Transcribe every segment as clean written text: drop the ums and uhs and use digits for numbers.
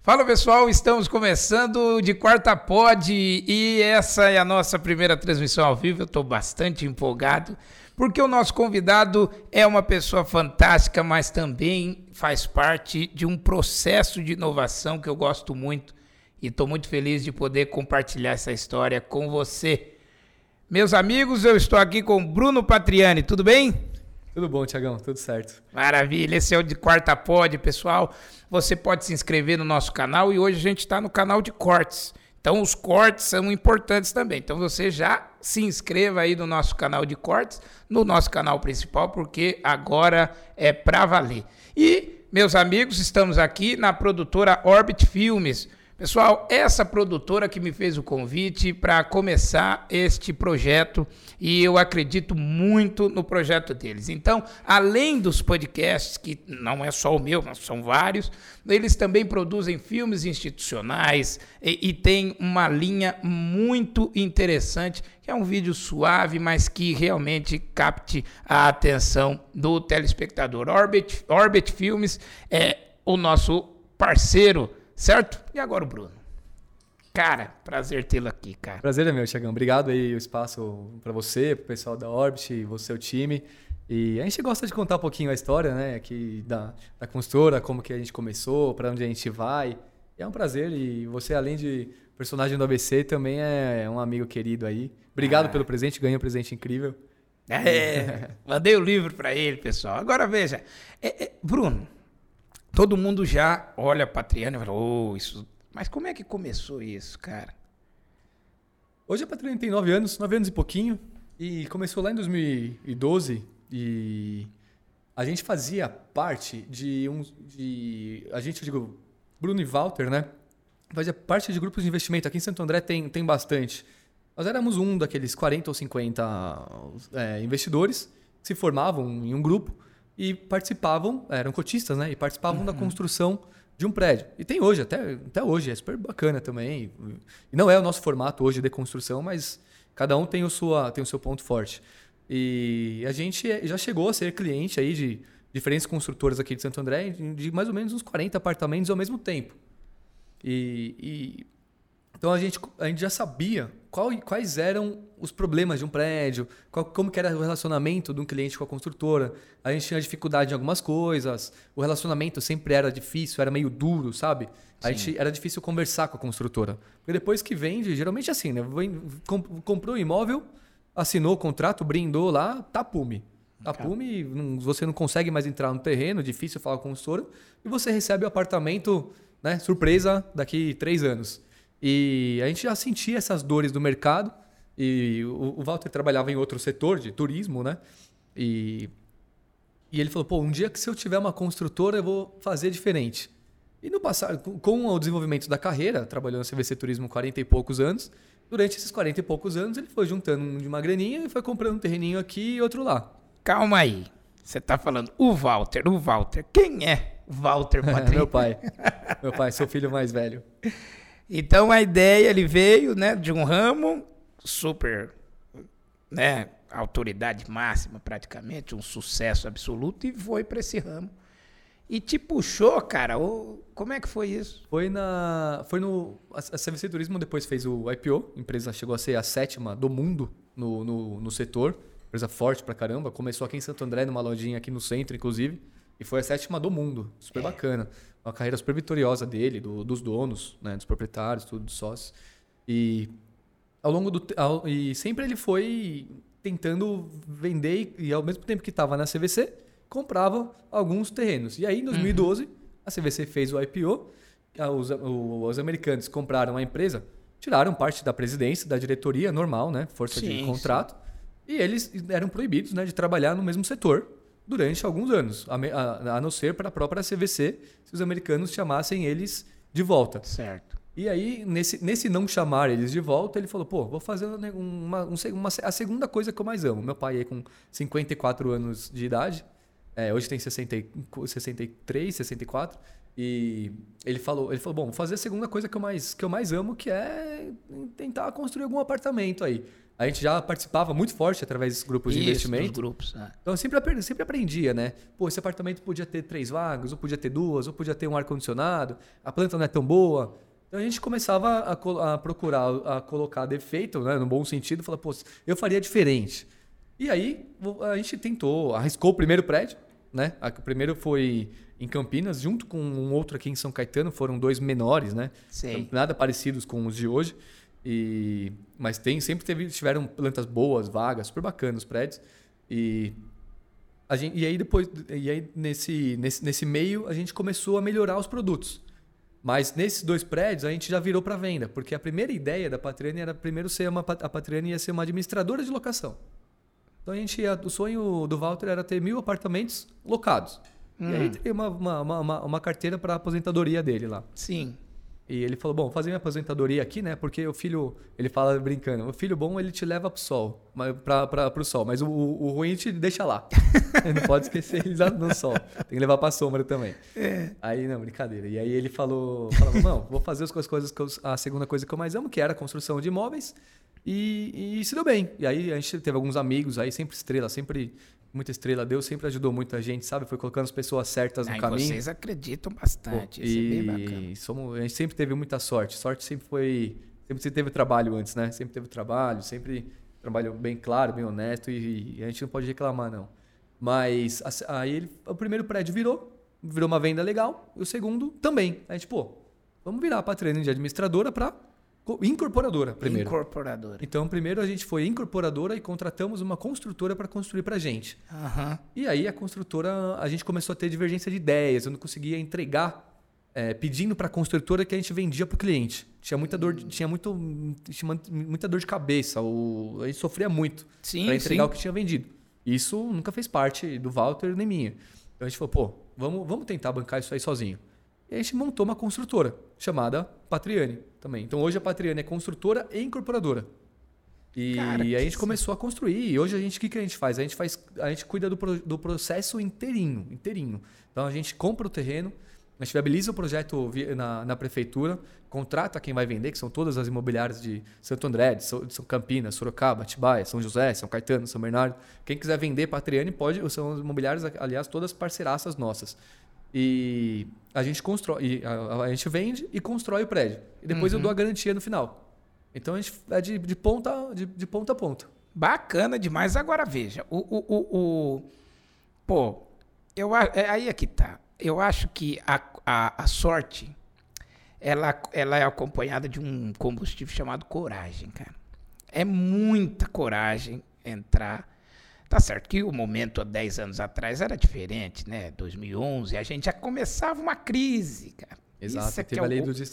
Fala pessoal, estamos começando de Quarta Pod e essa é a nossa primeira transmissão ao vivo. Eu estou bastante empolgado porque o nosso convidado é uma pessoa fantástica, mas também faz parte de um processo de inovação que eu gosto muito e estou muito feliz de poder compartilhar essa história com você. Meus amigos, eu estou aqui com Bruno Patriani, tudo bem? Tudo bom, Tiagão, tudo certo. Maravilha, esse é o de Quarta Pod, pessoal. Você pode se inscrever no nosso canal e hoje a gente está no canal de cortes. Então os cortes são importantes também. Então você já se inscreva aí no nosso canal de cortes, no nosso canal principal, porque agora é para valer. E, meus amigos, estamos aqui na produtora Orbit Filmes. Pessoal, essa produtora que me fez o convite para começar este projeto e eu acredito muito no projeto deles. Então, além dos podcasts, que não é só o meu, mas são vários, eles também produzem filmes institucionais e tem uma linha muito interessante, que é um vídeo suave, mas que realmente capte a atenção do telespectador. Orbit Filmes é o nosso parceiro. Certo? E agora o Bruno. Cara, prazer tê-lo aqui, cara. Prazer é meu, Tiagão. Obrigado aí o espaço para você, pro pessoal da Orbit, você, o time. E a gente gosta de contar um pouquinho a história, né, aqui da construtora, como que a gente começou, para onde a gente vai. E é um prazer e você, além de personagem do ABC, também é um amigo querido aí. Obrigado pelo presente, ganhei um presente incrível. É, mandei o livro para ele, pessoal. Agora veja, Bruno, todo mundo já olha a Patriani e fala, isso... Mas como é que começou isso, cara? Hoje a Patriani tem 9 anos e pouquinho. E começou lá em 2012. E a gente fazia parte de Bruno e Walter, né? Fazia parte de grupos de investimento. Aqui em Santo André tem bastante. Nós éramos um daqueles 40 ou 50 investidores que se formavam em um grupo. E participavam, eram cotistas, né? E participavam da construção de um prédio. E tem hoje, até hoje, é super bacana também. E não é o nosso formato hoje de construção, mas cada um tem o seu ponto forte. E a gente já chegou a ser cliente aí de diferentes construtoras aqui de Santo André, de mais ou menos uns 40 apartamentos ao mesmo tempo. Então a gente já sabia quais eram os problemas de um prédio, como que era o relacionamento de um cliente com a construtora. A gente tinha dificuldade em algumas coisas, o relacionamento sempre era difícil, era meio duro, sabe? A gente, era difícil conversar com a construtora. Porque depois que vende, geralmente é assim, né? Comprou o imóvel, assinou o contrato, brindou lá, tapume. Tapume, você não consegue mais entrar no terreno, difícil falar com a construtora, e você recebe o apartamento, né, surpresa, daqui 3 anos. E a gente já sentia essas dores do mercado e o Walter trabalhava em outro setor de turismo, né? E ele falou, um dia que se eu tiver uma construtora eu vou fazer diferente. E no passado, com o desenvolvimento da carreira, trabalhou na CVC Turismo 40 e poucos anos, durante esses 40 e poucos anos ele foi juntando de uma graninha e foi comprando um terreninho aqui e outro lá. Calma aí, você tá falando o Walter, quem é Walter Patriani? Meu pai, seu filho mais velho. Então a ideia, ele veio, né, de um ramo super, né, autoridade máxima praticamente, um sucesso absoluto e foi para esse ramo. E te puxou, cara, como é que foi isso? A CVC Turismo depois fez o IPO, a empresa chegou a ser a 7ª do mundo no setor, empresa forte pra caramba, começou aqui em Santo André, numa lojinha aqui no centro, inclusive, e foi a 7ª do mundo, super bacana. Uma carreira super vitoriosa dele, dos donos, né, dos proprietários, tudo, dos sócios. E ao longo e sempre ele foi tentando vender e ao mesmo tempo que estava na CVC, comprava alguns terrenos. E aí, em 2012, a CVC fez o IPO, os americanos compraram a empresa, tiraram parte da presidência, da diretoria, normal, né, força de contrato, e eles eram proibidos, né, de trabalhar no mesmo setor durante alguns anos, a não ser para a própria CVC, se os americanos chamassem eles de volta. Certo. E aí, nesse não chamar eles de volta, ele falou, vou fazer a segunda coisa que eu mais amo. Meu pai aí com 54 anos de idade, hoje tem 63, 64, e ele falou, vou fazer a segunda coisa que eu mais amo, que é tentar construir algum apartamento aí. a gente já participava muito forte através desses grupos de investimento. Isso, dos grupos. É. Então eu sempre aprendia, né? Pô, esse apartamento podia ter 3 vagas, ou podia ter 2, ou podia ter um ar-condicionado, a planta não é tão boa. Então a gente começava a procurar, a colocar defeito, né? No bom sentido, falar, pô, eu faria diferente. E aí a gente tentou, arriscou o primeiro prédio, né? O primeiro foi em Campinas, junto com um outro aqui em São Caetano, foram 2 menores, né? Então, nada parecidos com os de hoje. E... Mas tiveram plantas boas, vagas, super bacanas os prédios. E aí, nesse meio, a gente começou a melhorar os produtos. Mas nesses 2 prédios a gente já virou para venda, porque a primeira ideia da Patriani era primeiro a Patriani ia ser uma administradora de locação. Então o sonho do Walter era ter 1.000 apartamentos locados. E aí tem uma carteira para a aposentadoria dele lá. Sim. E ele falou, bom, fazer minha aposentadoria aqui, né? Porque o filho, ele fala brincando, o filho bom ele te leva pro sol, pro sol, mas o ruim te deixa lá. Não pode esquecer ele no sol, tem que levar pra sombra também. É. Aí, não, brincadeira. E aí ele falava, não, vou fazer as coisas, a segunda coisa que eu mais amo, que era a construção de imóveis, e se deu bem. E aí a gente teve alguns amigos aí, sempre muita estrela, Deus sempre ajudou muita gente, sabe? Foi colocando as pessoas certas no caminho. Vocês acreditam bastante, isso é bem bacana. A gente sempre teve muita sorte. Sorte sempre foi... Sempre teve trabalho antes, né? Sempre teve trabalho, sempre trabalhou bem claro, bem honesto e a gente não pode reclamar, não. Mas aí o primeiro prédio virou uma venda legal e o segundo também. A gente, vamos virar para treino de administradora para... Incorporadora primeiro. Incorporadora. Então, primeiro a gente foi incorporadora e contratamos uma construtora para construir para a gente. Uhum. E aí a construtora, a gente começou a ter divergência de ideias. Eu não conseguia entregar pedindo para a construtora que a gente vendia para o cliente. Tinha muita dor, muita dor de cabeça. A gente sofria muito para entregar o que tinha vendido. Isso nunca fez parte do Walter nem minha. Então a gente falou, vamos tentar bancar isso aí sozinho. E a gente montou uma construtora chamada Patriani também. Então, hoje a Patriani é construtora e incorporadora. E a gente começou a construir. E hoje o que a gente faz? A gente cuida do processo inteirinho. Então, a gente compra o terreno, a gente viabiliza o projeto na prefeitura, contrata quem vai vender, que são todas as imobiliárias de Santo André, de São Campinas, Sorocaba, Atibaia, São José, São Caetano, São Bernardo. Quem quiser vender Patriani pode, são as imobiliárias, aliás, todas parceiraças nossas. E a gente constrói, a gente vende e constrói o prédio. E depois eu dou a garantia no final. Então a gente é de ponta a ponta. Bacana demais. Agora veja, aí é que tá. Eu acho que a sorte ela é acompanhada de um combustível chamado coragem, cara. É muita coragem entrar. Tá certo que o momento há 10 anos atrás era diferente, né? 2011, a gente já começava uma crise, cara. Exato, isso é teve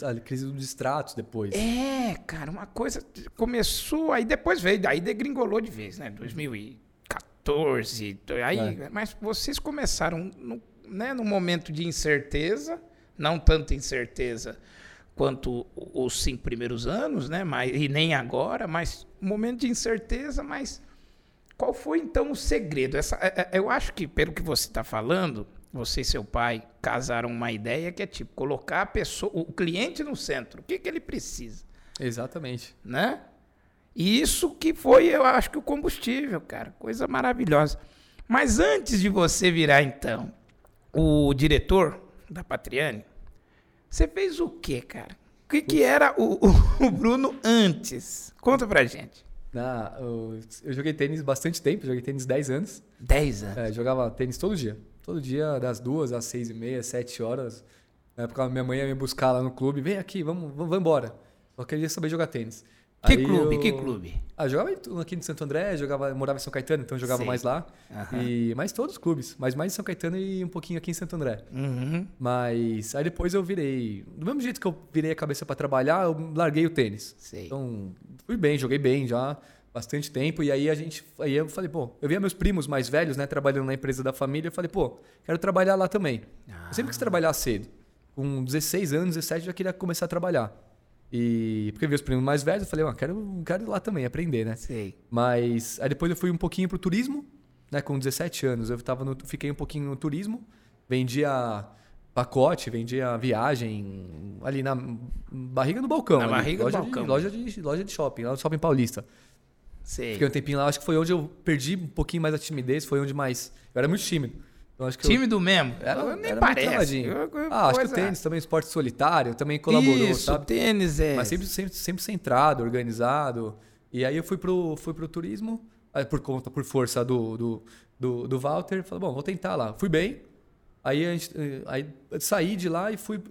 a crise dos distratos depois. É, cara, uma coisa começou, aí depois veio, aí degringolou de vez, né? 2014, aí, mas vocês começaram num momento de incerteza, não tanta incerteza quanto os 5 primeiros anos, né? Mas, e nem agora, mas um momento de incerteza, mas... Qual foi, então, o segredo? Eu acho que, pelo que você está falando, você e seu pai casaram uma ideia que é tipo colocar o cliente no centro. O que ele precisa? Exatamente. Né? E isso que foi, eu acho que o combustível, cara. Coisa maravilhosa. Mas antes de você virar, então, o diretor da Patriani, você fez o quê, cara? O que era o Bruno antes? Conta pra gente. Eu joguei tênis bastante tempo, joguei tênis 10 anos. 10 anos? Jogava tênis todo dia. Todo dia, das 2 às 6h30, 7 horas. Na época, minha mãe ia me buscar lá no clube. Vem aqui, vamos embora. Só queria saber jogar tênis. Que clube? Jogava aqui em Santo André, morava em São Caetano, então jogava mais lá. Uhum. Mas todos os clubes, mas mais em São Caetano e um pouquinho aqui em Santo André. Uhum. Mas aí depois eu virei... Do mesmo jeito que eu virei a cabeça para trabalhar, eu larguei o tênis. Sei. Então, fui bem, joguei bem já, bastante tempo. E aí aí eu falei, eu via meus primos mais velhos, né, trabalhando na empresa da família. Eu falei, quero trabalhar lá também. Eu sempre quis trabalhar cedo. Com 16 anos, 17, eu já queria começar a trabalhar. Porque eu vi os primos mais velhos, eu falei, quero ir lá também aprender, né? Sei. Mas aí depois eu fui um pouquinho pro turismo, né? Com 17 anos, eu fiquei um pouquinho no turismo, vendia pacote, vendia viagem ali na barriga do balcão. Loja de shopping, lá no Shopping Paulista. Sei. Fiquei um tempinho lá, acho que foi onde eu perdi um pouquinho mais a timidez, foi onde mais... Eu era muito tímido. Então, acho que tímido eu... mesmo? Eu nem era parece. Acho que o tênis também, esporte solitário, também colaborou, isso, sabe? Isso, tênis é... Mas sempre centrado, organizado. E aí eu fui pro turismo, por força do Walter, falei, bom, vou tentar lá. Fui bem. Aí saí de lá e fui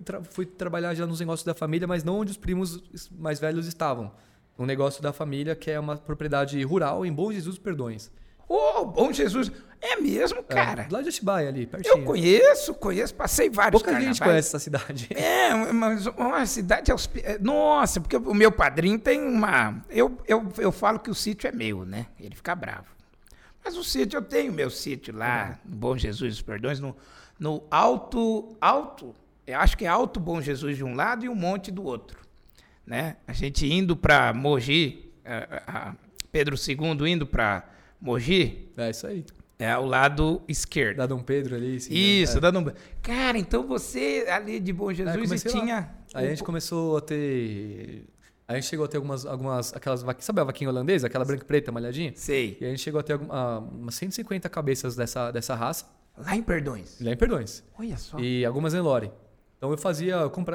trabalhar já nos negócios da família, mas não onde os primos mais velhos estavam. Um negócio da família que é uma propriedade rural em Bom Jesus dos Perdões. Oh, Bom Jesus... É mesmo, cara? É, lá de Atibaia, ali, pertinho. Eu conheço, passei vários carnavais. Pouca gente conhece essa cidade. É, mas uma cidade... Nossa, porque o meu padrinho tem uma... Eu falo que o sítio é meu, né? Ele fica bravo. Mas o sítio, eu tenho meu sítio lá, no Bom Jesus dos Perdões, no alto... Eu acho que é Alto Bom Jesus de um lado e um monte do outro. Né? A gente indo para Mogi, Pedro II indo para Mogi. É isso aí. É o lado esquerdo. Da Dom Pedro ali. Sim, isso, da Dom Pedro. Cara, então você ali de Bom Jesus e tinha... Lá. Aí a gente começou a ter... Aí a gente chegou a ter algumas aquelas vaquinhas... Sabe a vaquinha holandesa? Aquela branca e preta, malhadinha? Sei. E a gente chegou a ter umas 150 cabeças dessa raça. Lá em Perdões? Lá em Perdões. Olha só. E algumas em Lore. Então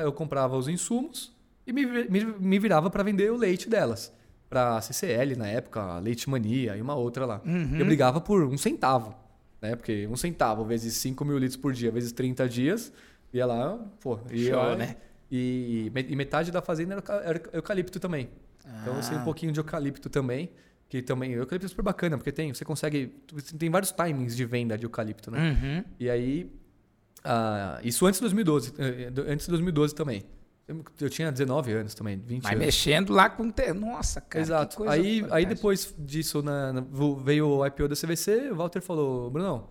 eu comprava os insumos e me virava para vender o leite delas. Pra CCL, na época, Leite Mania e uma outra lá. Uhum. Eu brigava por 1 centavo, né? Porque 1 centavo vezes 5 mil litros por dia, vezes 30 dias, ia lá, pô... Show, né? E metade da fazenda era eucalipto também. Ah. Então eu sei um pouquinho de eucalipto também, que também... Eucalipto é super bacana, porque tem vários timings de venda de eucalipto, né? Uhum. E aí... isso antes de 2012. Antes de 2012 também. Eu tinha 19 anos também, 20 anos. Mas mexendo lá com... Nossa, cara, exato. Que coisa. Aí depois disso veio o IPO da CVC, o Walter falou, Brunão,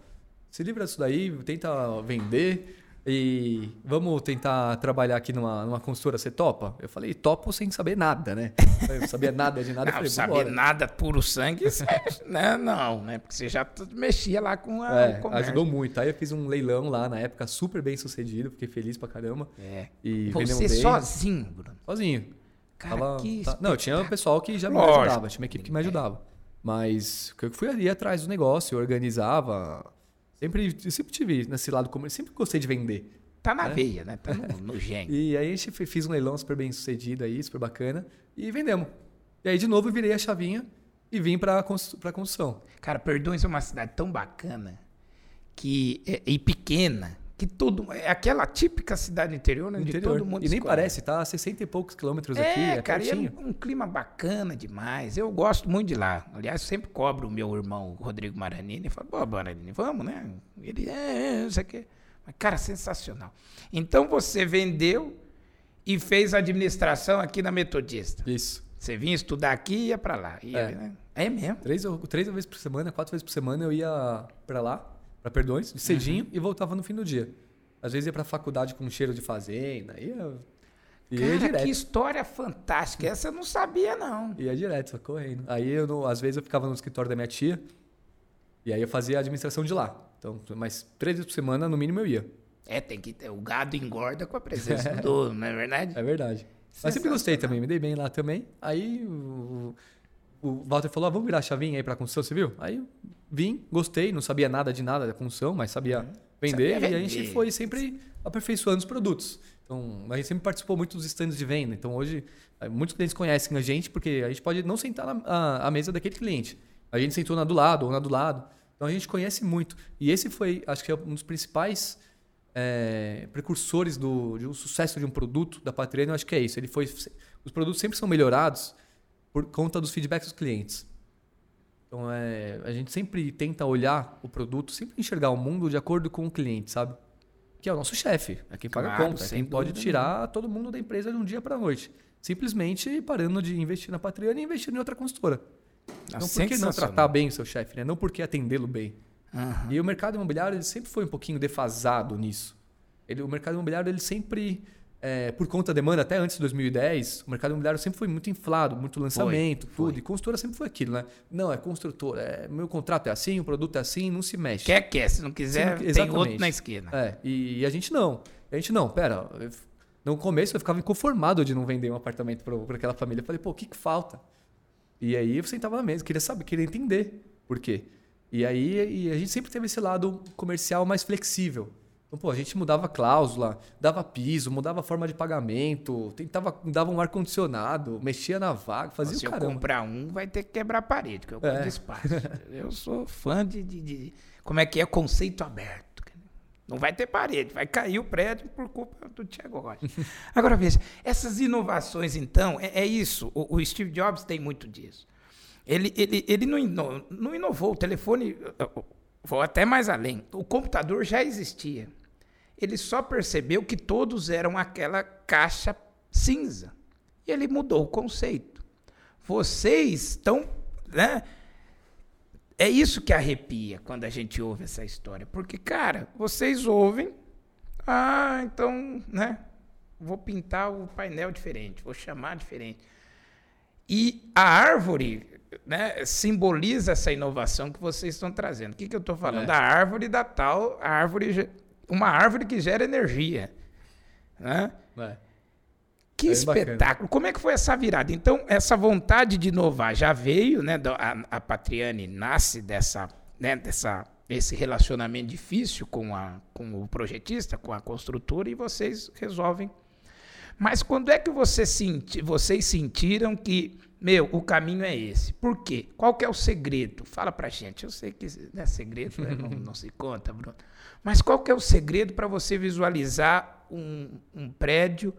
se livra disso daí, tenta vender e vamos tentar trabalhar aqui numa consultora, você topa? Eu falei, topo sem saber nada, né? Eu não sabia nada de nada. Não, eu falei, saber nada, puro sangue, não, né? Porque você já mexia lá com a comércio. Ajudou muito. Aí eu fiz um leilão lá na época, super bem sucedido, fiquei feliz pra caramba. É. E você sozinho, Bruno? Sozinho. Cara, não, eu tinha um pessoal que já me ajudava, tinha uma equipe que me ajudava. Mas eu fui ali atrás do negócio, eu organizava... Sempre tive nesse lado comercial, sempre gostei de vender. Tá na veia, né? Tá no gênio. E aí a gente fez um leilão super bem sucedido aí, super bacana, e vendemos. E aí, de novo, eu virei a chavinha e vim pra construção. Cara, Perdões é uma cidade tão bacana e pequena, que todo... É aquela típica cidade interior, né? Interior. De todo mundo. E nem parece, tá? 60 e poucos quilômetros aqui, é cara, pertinho. É um clima bacana demais. Eu gosto muito de lá. Aliás, sempre cobro o meu irmão, o Rodrigo Maranini, e falo, pô, Maranini, vamos, né? Ele, isso aqui. Mas, cara, sensacional. Então, você vendeu e fez administração aqui na Metodista. Isso. Você vinha estudar aqui e ia pra lá. Né? É mesmo? 4 vezes por semana eu ia pra lá. Para Perdões, cedinho, e voltava no fim do dia. Às vezes ia para a faculdade com cheiro de fazenda, ia direto. Que história fantástica, essa eu não sabia não. Ia direto, correndo. Aí, às vezes, eu ficava no escritório da minha tia, e aí eu fazia a administração de lá. Então, mas 3 vezes por semana, no mínimo, eu ia. É, tem que ter, o gado engorda com a presença do dono, não é verdade? É verdade. Mas sempre gostei também, me dei bem lá também. Aí, o Walter falou, vamos virar a chavinha aí para a construção civil? Aí vim, gostei, não sabia nada da construção, mas sabia vender. Sabia vender. E a gente foi sempre aperfeiçoando os produtos. Então, a gente sempre participou muito dos stands de venda. Então, hoje, muitos clientes conhecem a gente, porque a gente pode não sentar à mesa daquele cliente. A gente sentou na do lado ou na do lado. Então, a gente conhece muito. E esse foi, acho que é um dos principais precursores do sucesso de um produto da Patriani. Eu acho que é isso. Os produtos sempre são melhorados por conta dos feedbacks dos clientes. Então, a gente sempre tenta olhar o produto, sempre enxergar o mundo de acordo com o cliente, sabe? Que é o nosso chefe, é quem paga a conta, é quem pode tirar todo mundo da empresa de um dia para a noite. Simplesmente parando de investir na Patriani e investindo em outra consultora. Então, por que não tratar bem o seu chefe, né? Não por que atendê-lo bem. Uhum. E o mercado imobiliário ele sempre foi um pouquinho defasado nisso. O mercado imobiliário ele sempre... por conta da demanda, até antes de 2010, o mercado imobiliário sempre foi muito inflado, muito lançamento, tudo. E construtora sempre foi aquilo, né? Não, é construtora. Meu contrato é assim, o produto é assim, não se mexe. Se não quiser, tem outro na esquina. E a gente não. Pera. No começo eu ficava inconformado de não vender um apartamento para aquela família. Eu falei, o que falta? E aí eu sentava na mesa, queria saber, queria entender por quê. E a gente sempre teve esse lado comercial mais flexível. Então, pô, a gente mudava cláusula, dava piso, mudava forma de pagamento, dava um ar-condicionado, mexia na vaga, fazia o caramba. Se eu comprar um, vai ter que quebrar a parede, porque eu compro espaço. Eu sou fã de... Como é que é? Conceito aberto. Não vai ter parede, vai cair o prédio por culpa do Thiago Rocha. Agora, veja, essas inovações, então, é isso. O Steve Jobs tem muito disso. Ele não inovou. O telefone, vou até mais além, o computador já existia. Ele só percebeu que todos eram aquela caixa cinza. E ele mudou o conceito. Vocês estão... né? É isso que arrepia quando a gente ouve essa história. Porque, cara, vocês ouvem, então, né? Vou pintar o painel diferente, vou chamar diferente. E a árvore, né, simboliza essa inovação que vocês estão trazendo. O que eu estou falando? A árvore da tal, uma árvore que gera energia. Né? É. Que espetáculo! Bacana. Como é que foi essa virada? Então, essa vontade de inovar já veio, né? A Patriani nasce desse relacionamento difícil com o projetista, com a construtora, e vocês resolvem. Mas quando é que vocês sentiram que, o caminho é esse? Por quê? Qual que é o segredo? Fala pra gente. Eu sei que não é segredo, né? não se conta, Bruno. Mas qual que é o segredo para você visualizar um prédio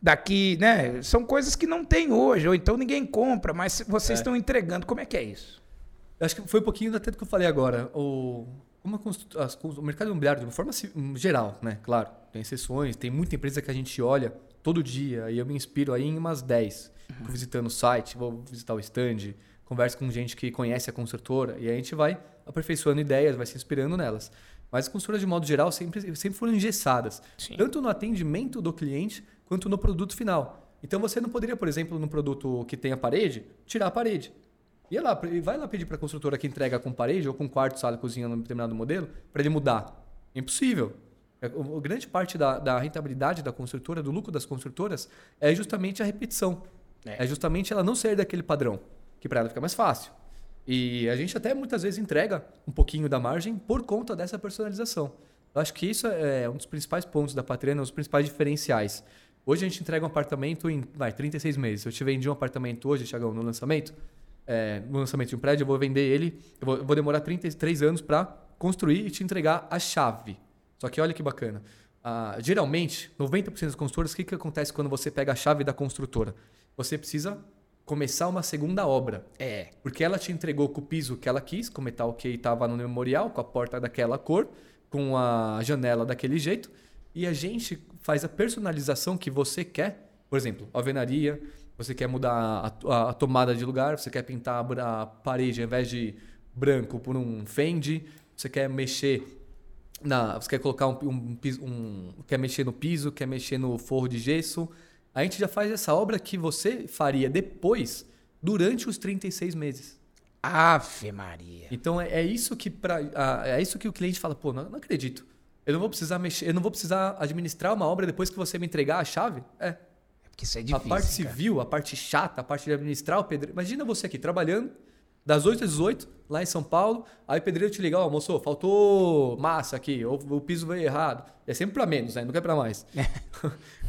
daqui, né? São coisas que não tem hoje, ou então ninguém compra, mas vocês estão entregando. Como é que é isso? Eu acho que foi um pouquinho até do que eu falei agora. O mercado imobiliário, de uma forma geral, né? Claro, tem exceções, tem muita empresa que a gente olha todo dia, e eu me inspiro aí em umas 10. Fico visitando o site, vou visitar o stand, converso com gente que conhece a construtora, e aí a gente vai aperfeiçoando ideias, vai se inspirando nelas. Mas as construtoras, de modo geral, sempre foram engessadas. Sim. Tanto no atendimento do cliente, quanto no produto final. Então, você não poderia, por exemplo, num produto que tem a parede, tirar a parede. E vai lá pedir para a construtora que entrega com parede ou com quarto, sala, cozinha, num determinado modelo, para ele mudar. Impossível. A grande parte da rentabilidade da construtora, do lucro das construtoras, é justamente a repetição. É justamente ela não sair daquele padrão, que para ela fica mais fácil. E a gente até muitas vezes entrega um pouquinho da margem por conta dessa personalização. Eu acho que isso é um dos principais pontos da Patriani, um dos principais diferenciais. Hoje a gente entrega um apartamento em 36 meses. Se eu te vendi um apartamento hoje, Thiagão, no lançamento de um prédio, eu vou vender ele, eu vou demorar 33 anos para construir e te entregar a chave. Só que olha que bacana. Geralmente, 90% das construtoras, o que acontece quando você pega a chave da construtora? Você precisa começar uma segunda obra. Porque ela te entregou com o piso que ela quis, com o metal que estava no memorial, com a porta daquela cor, com a janela daquele jeito. E a gente faz a personalização que você quer. Por exemplo, alvenaria, você quer mudar a tomada de lugar, você quer pintar a parede ao invés de branco por um Fendi, você quer mexer você quer colocar quer mexer no piso, quer mexer no forro de gesso. A gente já faz essa obra que você faria depois, durante os 36 meses. Ave Maria! Então é isso que o cliente fala, pô, não acredito. Eu não vou precisar administrar uma obra depois que você me entregar a chave? É porque isso é difícil. A parte civil, a parte chata, a parte de administrar o pedreiro. Imagina você aqui trabalhando das 8 às 18, lá em São Paulo, aí o pedreiro te liga, moço, faltou massa aqui, ou o piso veio errado. É sempre para menos, né? Nunca é para mais.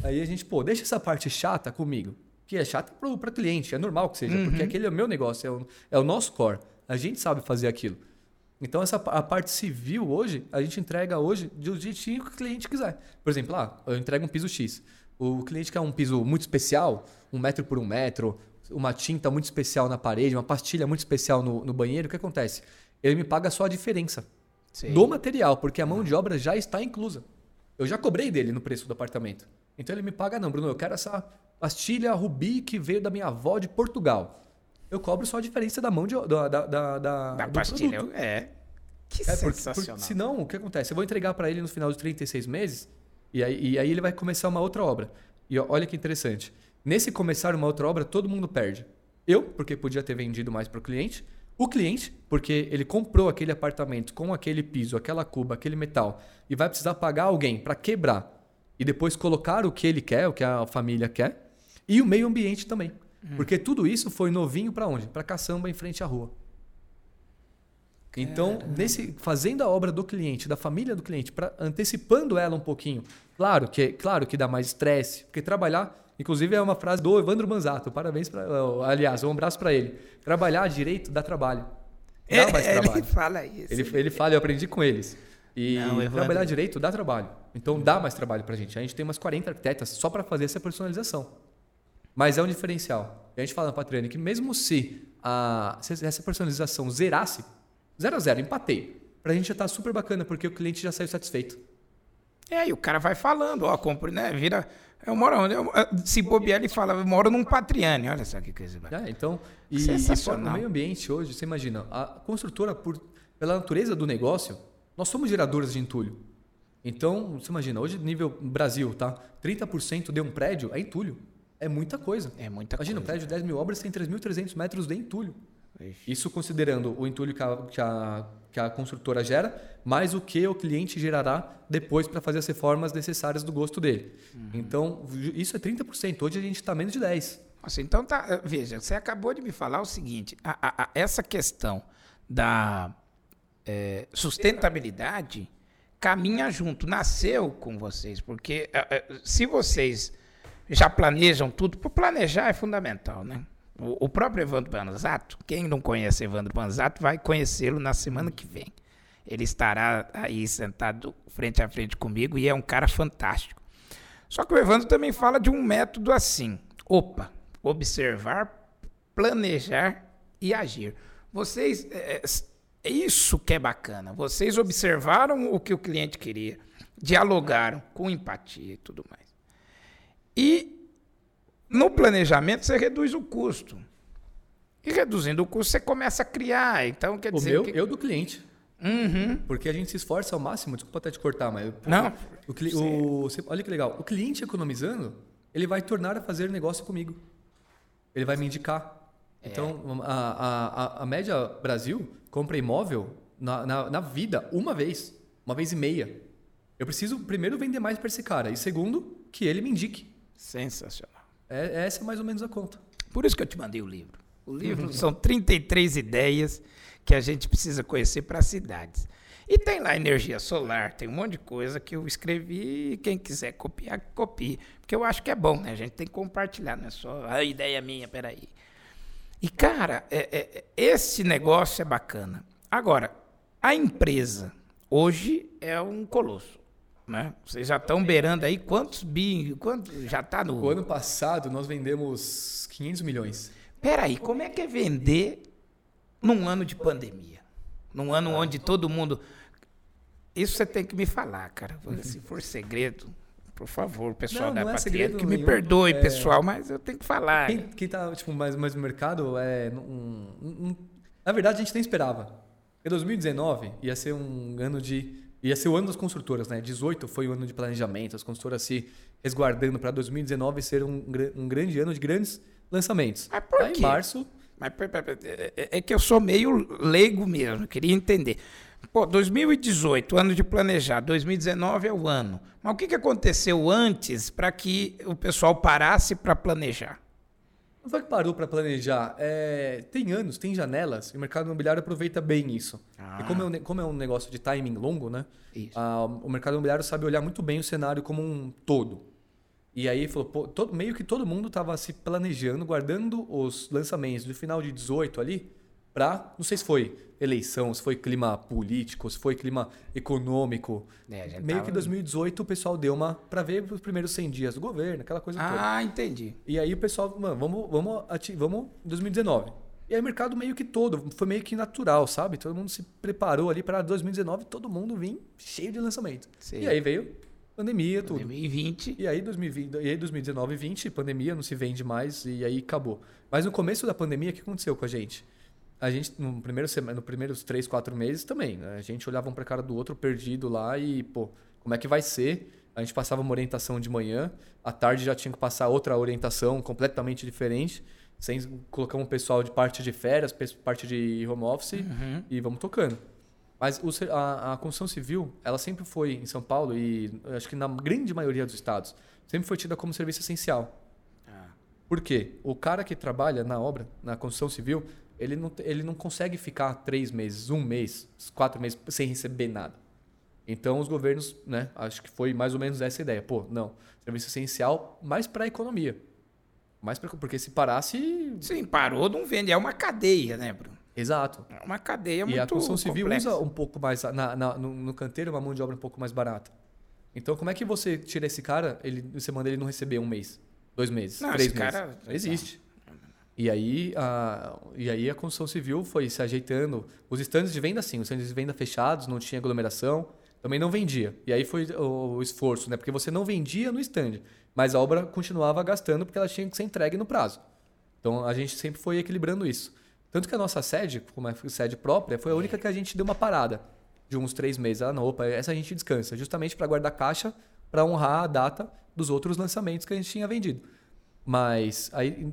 Aí a gente, deixa essa parte chata comigo, que é chata para cliente, é normal que seja, porque aquele é o meu negócio, é o nosso core. A gente sabe fazer aquilo. Então, a parte civil hoje, a gente entrega hoje do jeitinho que o cliente quiser. Por exemplo, eu entrego um piso X. O cliente quer um piso muito especial, 1 metro por 1 metro, uma tinta muito especial na parede, uma pastilha muito especial no banheiro. O que acontece? Ele me paga só a diferença do material, porque a mão de obra já está inclusa. Eu já cobrei dele no preço do apartamento. Então, ele me paga, não, Bruno, eu quero essa pastilha rubi que veio da minha avó de Portugal. Eu cobro só a diferença da mão de obra. Da pastilha. Produto. Sensacional. Porque senão, o que acontece? Eu vou entregar para ele no final de 36 meses e aí ele vai começar uma outra obra. E olha que interessante. Nesse começar uma outra obra, todo mundo perde. Eu, porque podia ter vendido mais para o cliente. O cliente, porque ele comprou aquele apartamento com aquele piso, aquela cuba, aquele metal e vai precisar pagar alguém para quebrar e depois colocar o que ele quer, o que a família quer. E o meio ambiente também. Porque tudo isso foi novinho para onde? Para caçamba em frente à rua. Então, fazendo a obra do cliente, da família do cliente, antecipando ela um pouquinho, claro que dá mais estresse, porque trabalhar, inclusive é uma frase do Evandro Banzato, aliás, um abraço para ele. Trabalhar direito dá trabalho. Dá mais trabalho. Ele fala isso. Ele fala, eu aprendi com eles. E trabalhar direito dá trabalho. Então, dá mais trabalho para a gente. A gente tem umas 40 arquitetas só para fazer essa personalização. Mas é um diferencial. E a gente fala na Patriani que mesmo se essa personalização zerasse, 0-0, empatei. Pra gente já tá super bacana, porque o cliente já saiu satisfeito. E o cara vai falando, compra, né? Vira. Eu moro onde? Se bobear, ele fala, eu moro num Patriani. Olha só que coisa bacana. Então, sensacional. No meio ambiente hoje, você imagina, a construtora, pela natureza do negócio, nós somos geradores de entulho. Então, você imagina, hoje, nível Brasil, tá? 30% de um prédio é entulho. É muita coisa. Imagina, um prédio de 10 mil obras tem 3.300 metros de entulho. Isso considerando o entulho que a construtora gera, mais o que o cliente gerará depois para fazer as reformas necessárias do gosto dele. Então, isso é 30%. Hoje a gente está menos de 10%. Nossa, então, veja, você acabou de me falar o seguinte, essa questão da sustentabilidade caminha junto, nasceu com vocês, porque se vocês já planejam tudo, planejar é fundamental, né? O próprio Evandro Banzato, quem não conhece Evandro Banzato, vai conhecê-lo na semana que vem. Ele estará aí sentado frente a frente comigo e é um cara fantástico. Só que o Evandro também fala de um método assim. Observar, planejar e agir. Vocês, é isso que é bacana. Vocês observaram o que o cliente queria, dialogaram com empatia e tudo mais. E no planejamento, você reduz o custo. E reduzindo o custo, você começa a criar. Então, quer dizer... Eu do cliente. Uhum. Porque a gente se esforça ao máximo. Desculpa até te cortar, mas... Não. Olha que legal. O cliente economizando, ele vai tornar a fazer negócio comigo. Ele vai me indicar. Então, a média Brasil compra imóvel na vida uma vez e meia. Eu preciso, primeiro, vender mais para esse cara. E, segundo, que ele me indique. Sensacional. Essa é mais ou menos a conta. Por isso que eu te mandei o livro. O livro são 33 ideias que a gente precisa conhecer para as cidades. E tem lá energia solar, tem um monte de coisa que eu escrevi e quem quiser copiar, copie. Porque eu acho que é bom, né? A gente tem que compartilhar, não é só a ideia minha, peraí. E, cara, esse negócio é bacana. Agora, a empresa hoje é um colosso. Né? Vocês já estão beirando aí quantos bi? Já está no... O ano passado nós vendemos 500 milhões. Peraí, como é que é vender num ano de pandemia? Num ano onde todo mundo... Isso você tem que me falar, cara. Se for segredo, por favor, pessoal da Patriani, que me perdoe, pessoal, mas eu tenho que falar. Quem está mais no mercado é... Na verdade, a gente nem esperava. Em 2019 ia ser um ano de... Ia ser o ano das construtoras, né? 2018 foi o ano de planejamento, as construtoras se resguardando para 2019 ser um grande ano de grandes lançamentos. Mas por quê? Em março... Mas, é que eu sou meio leigo mesmo, queria entender. 2018, ano de planejar, 2019 é o ano. Mas o que aconteceu antes para que o pessoal parasse para planejar? Não foi que parou para planejar. Tem anos, tem janelas, e o mercado imobiliário aproveita bem isso. E como é um negócio de timing longo, né? O mercado imobiliário sabe olhar muito bem o cenário como um todo. E aí falou, meio que todo mundo estava se planejando, guardando os lançamentos do final de 18 ali para, não sei se foi eleição, se foi clima político, se foi clima econômico. Meio que em 2018 o pessoal deu uma... Para ver os primeiros 100 dias do governo, aquela coisa toda. Entendi. E aí o pessoal, mano, vamos 2019. E aí o mercado meio que todo, foi meio que natural, sabe? Todo mundo se preparou ali para 2019, todo mundo vinha cheio de lançamento. Sim. E aí veio pandemia, tudo. 2020. E aí 2019 e 2020, pandemia, não se vende mais e aí acabou. Mas no começo da pandemia, o que aconteceu com a gente? A gente, no primeiros 3-4 meses também, né? A gente olhava um para a cara do outro perdido lá e, como é que vai ser? A gente passava uma orientação de manhã, à tarde já tinha que passar outra orientação completamente diferente, sem colocar um pessoal de parte de férias, parte de home office e vamos tocando. Mas a construção civil, ela sempre foi em São Paulo e acho que na grande maioria dos estados, sempre foi tida como serviço essencial. Por quê? O cara que trabalha na obra, na construção civil, ele não consegue ficar 3 meses, 1 mês, 4 meses sem receber nada. Então, os governos, né, acho que foi mais ou menos essa ideia. Pô, não, serviço essencial, mais para a economia. Mais pra, porque se parasse... Sim, parou, não vende. É uma cadeia, né, Bruno? Exato. É uma cadeia muito complexa. E a construção civil usa um pouco mais, no canteiro, uma mão de obra um pouco mais barata. Então, como é que você tira esse cara, você manda ele não receber 1 mês, 2 meses, não, 3 meses? Cara... Não existe. E aí a construção civil foi se ajeitando. Os estandes de venda, sim. Os estandes de venda fechados, não tinha aglomeração. Também não vendia. E aí foi o esforço, né? Porque você não vendia no stand, mas a obra continuava gastando porque ela tinha que ser entregue no prazo. Então, a gente sempre foi equilibrando isso. Tanto que a nossa sede, como é sede própria, foi a única que a gente deu uma parada de uns 3 meses. Ah, não, opa, essa a gente descansa. Justamente para guardar caixa, para honrar a data dos outros lançamentos que a gente tinha vendido. Mas aí,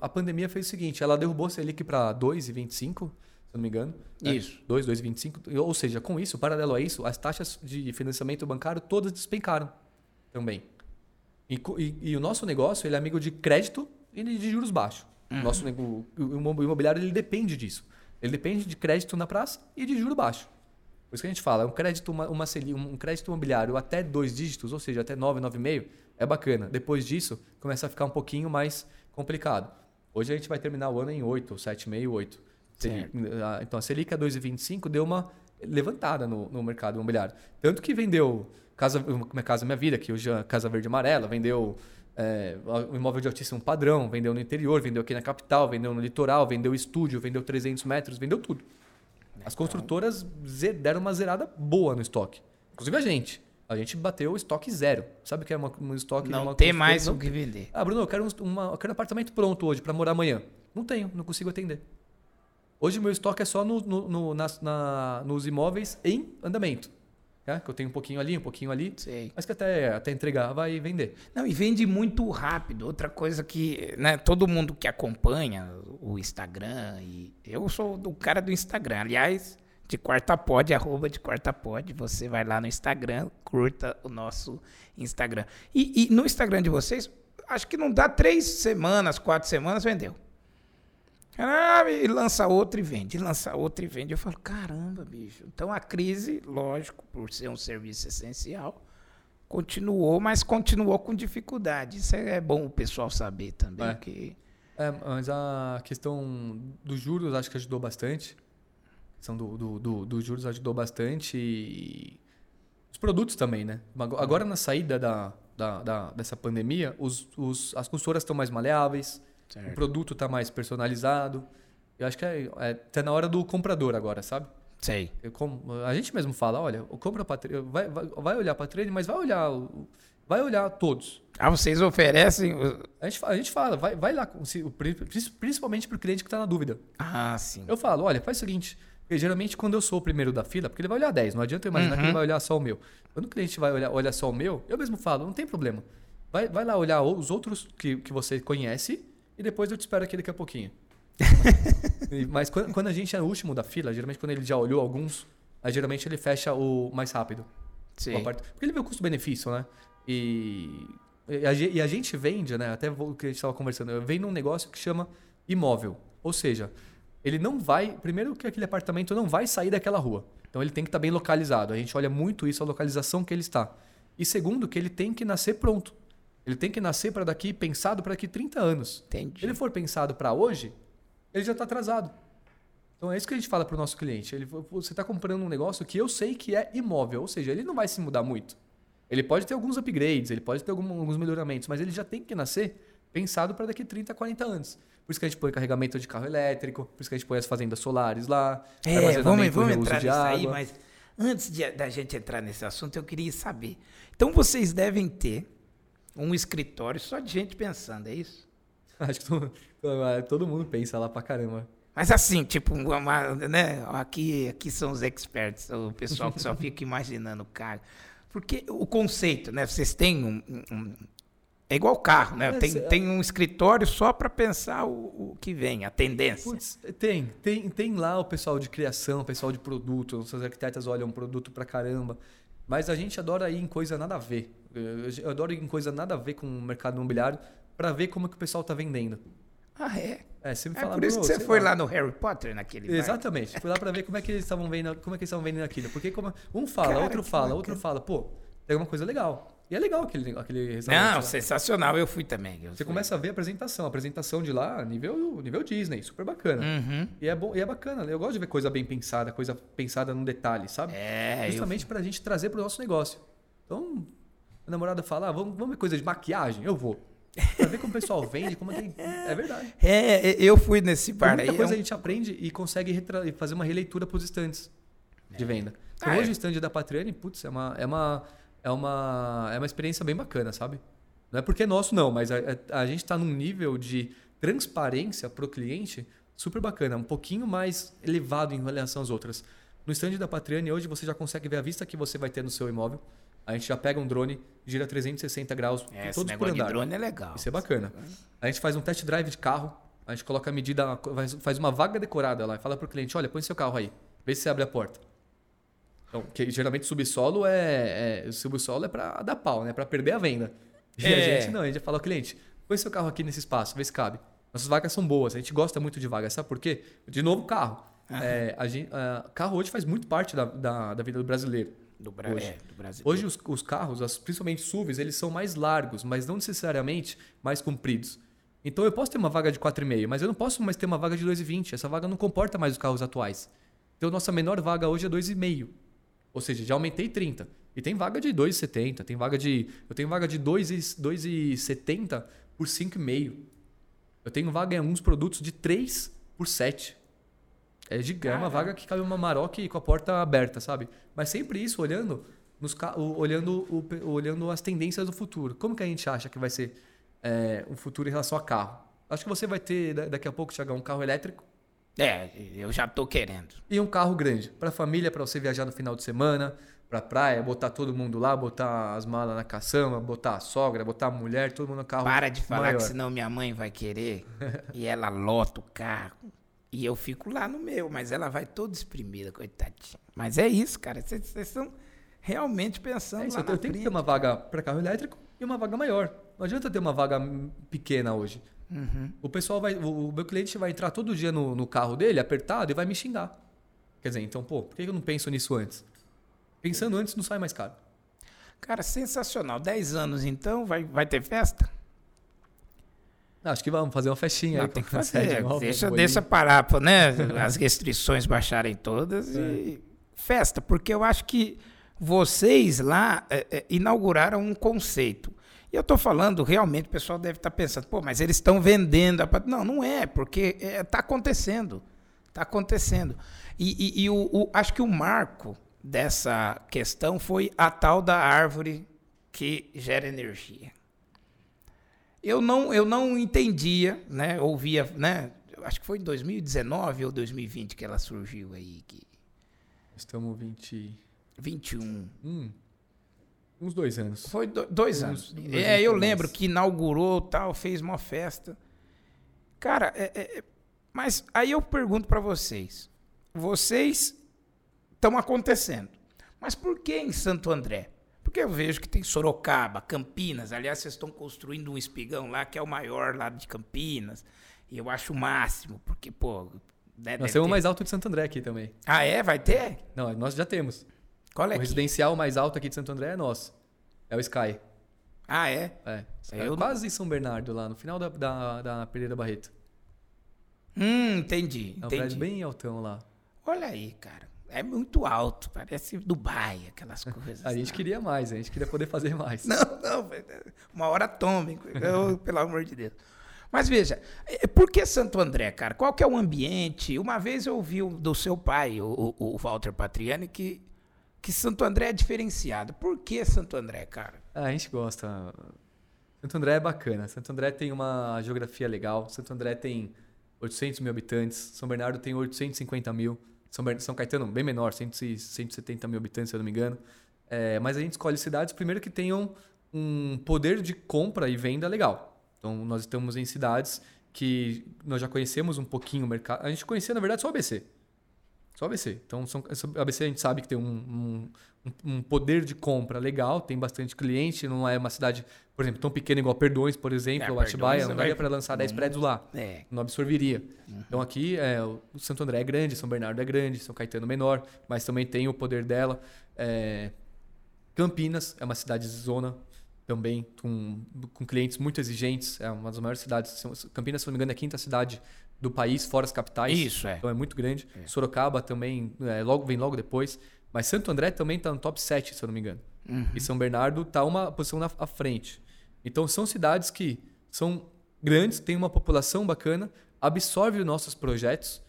a pandemia fez o seguinte, ela derrubou a Selic para 2,25, se não me engano. Isso. Né? 2,25. Ou seja, com isso, paralelo a isso, as taxas de financiamento bancário todas despencaram também. E o nosso negócio, ele é amigo de crédito e de juros baixos. Uhum. O imobiliário, ele depende disso. Ele depende de crédito na praça e de juros baixos. Por isso que a gente fala, um crédito imobiliário até 2 dígitos, ou seja, até 9, 9,5, é bacana. Depois disso, começa a ficar um pouquinho mais complicado. Hoje a gente vai terminar o ano em 8, 7,5, 8. Certo. Então, a Selic a 2,25 deu uma levantada no mercado imobiliário. Tanto que vendeu Casa Minha Vida, que hoje é Casa Verde Amarela, vendeu um imóvel de altíssimo padrão, vendeu no interior, vendeu aqui na capital, vendeu no litoral, vendeu estúdio, vendeu 300 metros, vendeu tudo. As construtoras deram uma zerada boa no estoque. Inclusive a gente. A gente bateu o estoque zero. Sabe o que é um estoque? Não tem mais o que vender. Ah, Bruno, eu quero um apartamento pronto hoje para morar amanhã. Não tenho, não consigo atender. Hoje meu estoque é só nos imóveis em andamento. É, que eu tenho um pouquinho ali, sei. Mas que até entregar vai vender. Não, e vende muito rápido. Outra coisa que, né, todo mundo que acompanha o Instagram, e eu sou do cara do Instagram, aliás, de Quarta Pod, @ de Quarta Pod, você vai lá no Instagram, curta o nosso Instagram. E no Instagram de vocês, acho que não dá 3 semanas, 4 semanas, vendeu. Ah, e lança outra e vende, Eu falo, caramba, bicho. Então, a crise, lógico, por ser um serviço essencial, continuou, mas continuou com dificuldade. Isso é bom o pessoal saber também. É. Mas a questão dos juros acho que ajudou bastante. A questão dos juros ajudou bastante. E os produtos também, né? Agora, na saída dessa pandemia, as consultoras estão mais maleáveis. Certo. O produto está mais personalizado. Eu acho que tá na hora do comprador agora, sabe? Sei. A gente mesmo fala, olha, compra vai olhar para trade, mas vai olhar todos. Ah, vocês oferecem? A gente fala, vai lá, principalmente para o cliente que está na dúvida. Ah, sim. Eu falo, olha, faz o seguinte, porque geralmente quando eu sou o primeiro da fila, porque ele vai olhar 10, não adianta eu imaginar que ele vai olhar só o meu. Quando o cliente vai olhar só o meu, eu mesmo falo, não tem problema. Vai lá olhar os outros que você conhece, e depois eu te espero aqui daqui a pouquinho. Mas quando a gente é o último da fila, geralmente quando ele já olhou alguns, aí geralmente ele fecha o mais rápido. Sim. Porque ele vê o custo-benefício, né? E a gente vende, né? Até o que a gente estava conversando, eu vendo um negócio que chama imóvel. Ou seja, ele não vai... Primeiro que aquele apartamento não vai sair daquela rua. Então ele tem que estar bem localizado. A gente olha muito isso, a localização que ele está. E segundo, que ele tem que nascer pronto. Ele tem que nascer para daqui, pensado para daqui 30 anos. Entendi. Se ele for pensado para hoje, ele já está atrasado. Então é isso que a gente fala para o nosso cliente. Você está comprando um negócio que eu sei que é imóvel, ou seja, ele não vai se mudar muito. Ele pode ter alguns upgrades, ele pode ter alguns melhoramentos, mas ele já tem que nascer pensado para daqui 30, 40 anos. Por isso que a gente põe carregamento de carro elétrico, por isso que a gente põe as fazendas solares lá. Vamos entrar nisso aí, mas antes da gente entrar nesse assunto, eu queria saber. Então vocês devem ter um escritório só de gente pensando, é isso? Acho que todo mundo pensa lá pra caramba. Mas assim, tipo, né? Aqui são os experts, o pessoal que só fica imaginando o carro. Porque o conceito, né? Vocês têm é igual carro, né? Tem um escritório só para pensar o que vem, a tendência. Putz, tem lá o pessoal de criação, o pessoal de produto. Os arquitetas olham produto pra caramba. Mas a gente adora ir em coisa nada a ver. Eu adoro ir em coisa nada a ver com o mercado imobiliário, para ver como que o pessoal tá vendendo. Ah, é? É, sempre falava, por isso que você foi lá no Harry Potter, naquele bar. Exatamente, fui lá para ver como é que eles estavam vendendo, como é que eles estavam vendendo aquilo. Porque como um fala, cara, outro fala, bacana. Outro fala, pô, tem alguma coisa legal. E é legal aquele restaurante. Não, sensacional, eu fui também. Você começa a ver a apresentação. A apresentação de lá, nível Disney, super bacana. Uhum. E é bom, e é bacana. Eu gosto de ver coisa bem pensada, coisa pensada num detalhe, sabe? É, justamente pra gente trazer pro nosso negócio. Então, a namorada fala, vamos ver coisa de maquiagem? Eu vou. Pra ver como o pessoal vende, como tem... É verdade. É, eu fui nesse bar aí. Muita coisa a gente aprende e consegue fazer uma releitura pros estandes de venda. Então, hoje o stand da Patriani, putz, é uma experiência bem bacana, sabe? Não é porque é nosso, não, mas a gente está num nível de transparência para o cliente super bacana, um pouquinho mais elevado em relação às outras. No stand da Patriani, hoje você já consegue ver a vista que você vai ter no seu imóvel. A gente já pega um drone, gira 360 graus, todos por andar. Esse negócio de drone é legal. Isso é bacana. A gente faz um test drive de carro, a gente coloca a medida, faz uma vaga decorada lá e fala para o cliente, olha, põe seu carro aí, vê se você abre a porta. Então, que geralmente subsolo é para dar pau, né? Para perder a venda. E a gente não, a gente fala ao cliente, põe seu carro aqui nesse espaço, vê se cabe. Nossas vagas são boas, a gente gosta muito de vagas, sabe por quê? De novo, carro. Carro hoje faz muito parte da vida do brasileiro. Do brasileiro. Hoje os carros, principalmente SUVs, eles são mais largos, mas não necessariamente mais compridos. Então eu posso ter uma vaga de 4,5, mas eu não posso mais ter uma vaga de 2,20. Essa vaga não comporta mais os carros atuais. Então nossa menor vaga hoje é 2,5. Ou seja, já aumentei 30. E tem vaga de 2,70. Eu tenho vaga de 2,70 por 5,5. Eu tenho vaga em alguns produtos de 3 por 7. É gigante, é uma vaga que cabe uma maroca e com a porta aberta, sabe? Mas sempre isso olhando as tendências do futuro. Como que a gente acha que vai ser o futuro em relação a carro? Acho que você vai ter, daqui a pouco, chegar um carro elétrico. É, eu já tô querendo. E um carro grande, pra família, pra você viajar no final de semana, pra praia, botar todo mundo lá, botar as malas na caçamba, botar a sogra, botar a mulher, todo mundo no carro. Para de falar maior. Que senão minha mãe vai querer e ela lota o carro e eu fico lá no meu, mas ela vai toda espremida, coitadinha. Mas é isso, cara, vocês estão realmente pensando isso, lá na frente. Eu tenho que ter uma vaga pra carro elétrico e uma vaga maior. Não adianta ter uma vaga pequena hoje. Uhum. O pessoal o meu cliente vai entrar todo dia no carro dele, apertado, e vai me xingar. Quer dizer, então, por que eu não penso nisso antes? Pensando antes não sai mais caro. Cara, sensacional. 10 anos, então, vai ter festa? Acho que vamos fazer uma festinha. Não, aí, tem que fazer. Deixa parar, né? As restrições baixarem todas e festa, porque eu acho que vocês lá inauguraram um conceito. E eu estou falando, realmente, o pessoal deve estar pensando, mas eles estão vendendo. Não, não é, porque está acontecendo. Está acontecendo. E acho que o marco dessa questão foi a tal da árvore que gera energia. Eu não entendia, né? Ouvia, né? Acho que foi em 2019 ou 2020 que ela surgiu aí. Estamos 21. Uns 2 anos. Foi 2 anos. Eu lembro que inaugurou, tal, fez uma festa. Cara, mas aí eu pergunto para vocês. Vocês estão acontecendo. Mas por que em Santo André? Porque eu vejo que tem Sorocaba, Campinas. Aliás, vocês estão construindo um espigão lá, que é o maior lá de Campinas. E eu acho o máximo, porque, nós temos o mais alto de Santo André aqui também. Ah, é? Vai ter? Não, nós já temos. Qual é o residencial mais alto aqui de Santo André é nosso. É o Sky. Ah, é? É quase em São Bernardo, lá no final da Pereira Barreto. Entendi. É um prédio bem altão lá. Olha aí, cara. É muito alto. Parece Dubai, aquelas coisas. A gente queria mais. A gente queria poder fazer mais. Não. Uma hora tome. Pelo amor de Deus. Mas veja, por que Santo André, cara? Qual que é o ambiente? Uma vez eu ouvi do seu pai, o Walter Patriani, que Santo André é diferenciado. Por que Santo André, cara? A gente gosta. Santo André é bacana. Santo André tem uma geografia legal. Santo André tem 800 mil habitantes. São Bernardo tem 850 mil. São Caetano, bem menor, 170 mil habitantes, se eu não me engano. Mas a gente escolhe cidades, primeiro, que tenham um poder de compra e venda legal. Então, nós estamos em cidades que nós já conhecemos um pouquinho o mercado. A gente conhecia, na verdade, só o ABC. Só ABC. Então, ABC a gente sabe que tem um poder de compra legal, tem bastante cliente, não é uma cidade, por exemplo, tão pequena igual Perdões, por exemplo, ou Atibaia, não daria para lançar 10 prédios lá. É. Não absorveria. Uhum. Então, aqui, o Santo André é grande, São Bernardo é grande, São Caetano menor, mas também tem o poder dela. Campinas é uma cidade de zona também, com clientes muito exigentes, é uma das maiores cidades. Campinas, se não me engano, é a 5ª cidade do país, fora as capitais. Isso, é. Então é muito grande. É. Sorocaba também vem logo depois. Mas Santo André também está no top 7, se eu não me engano. Uhum. E São Bernardo está uma posição à frente. Então são cidades que são grandes, têm uma população bacana, absorve os nossos projetos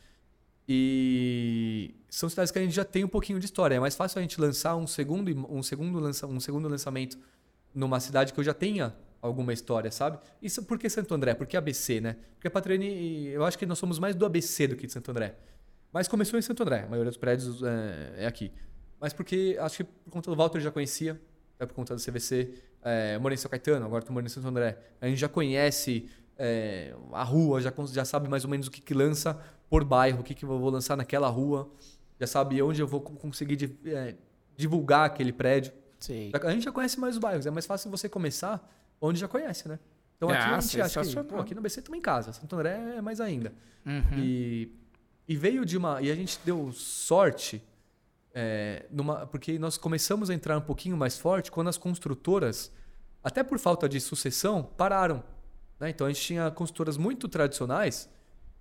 e são cidades que a gente já tem um pouquinho de história. É mais fácil a gente lançar um segundo lançamento numa cidade que eu já tenha alguma história, sabe? Isso por que Santo André? Porque ABC, né? Porque a Patriani, eu acho que nós somos mais do ABC do que de Santo André. Mas começou em Santo André, a maioria dos prédios é aqui. Mas porque, acho que por conta do Walter já conhecia, é por conta do CVC, eu morei em São Caetano, agora estou morando em Santo André. A gente já conhece a rua, já sabe mais ou menos o que lança por bairro, o que eu vou lançar naquela rua, já sabe onde eu vou conseguir divulgar aquele prédio. Sim. A gente já conhece mais os bairros, é mais fácil você começar onde já conhece, né? Então aqui a gente acha que, aqui no ABC também em casa, Santo André é mais ainda. Uhum. E veio de uma... E a gente deu sorte, porque nós começamos a entrar um pouquinho mais forte quando as construtoras, até por falta de sucessão, pararam. Né? Então a gente tinha construtoras muito tradicionais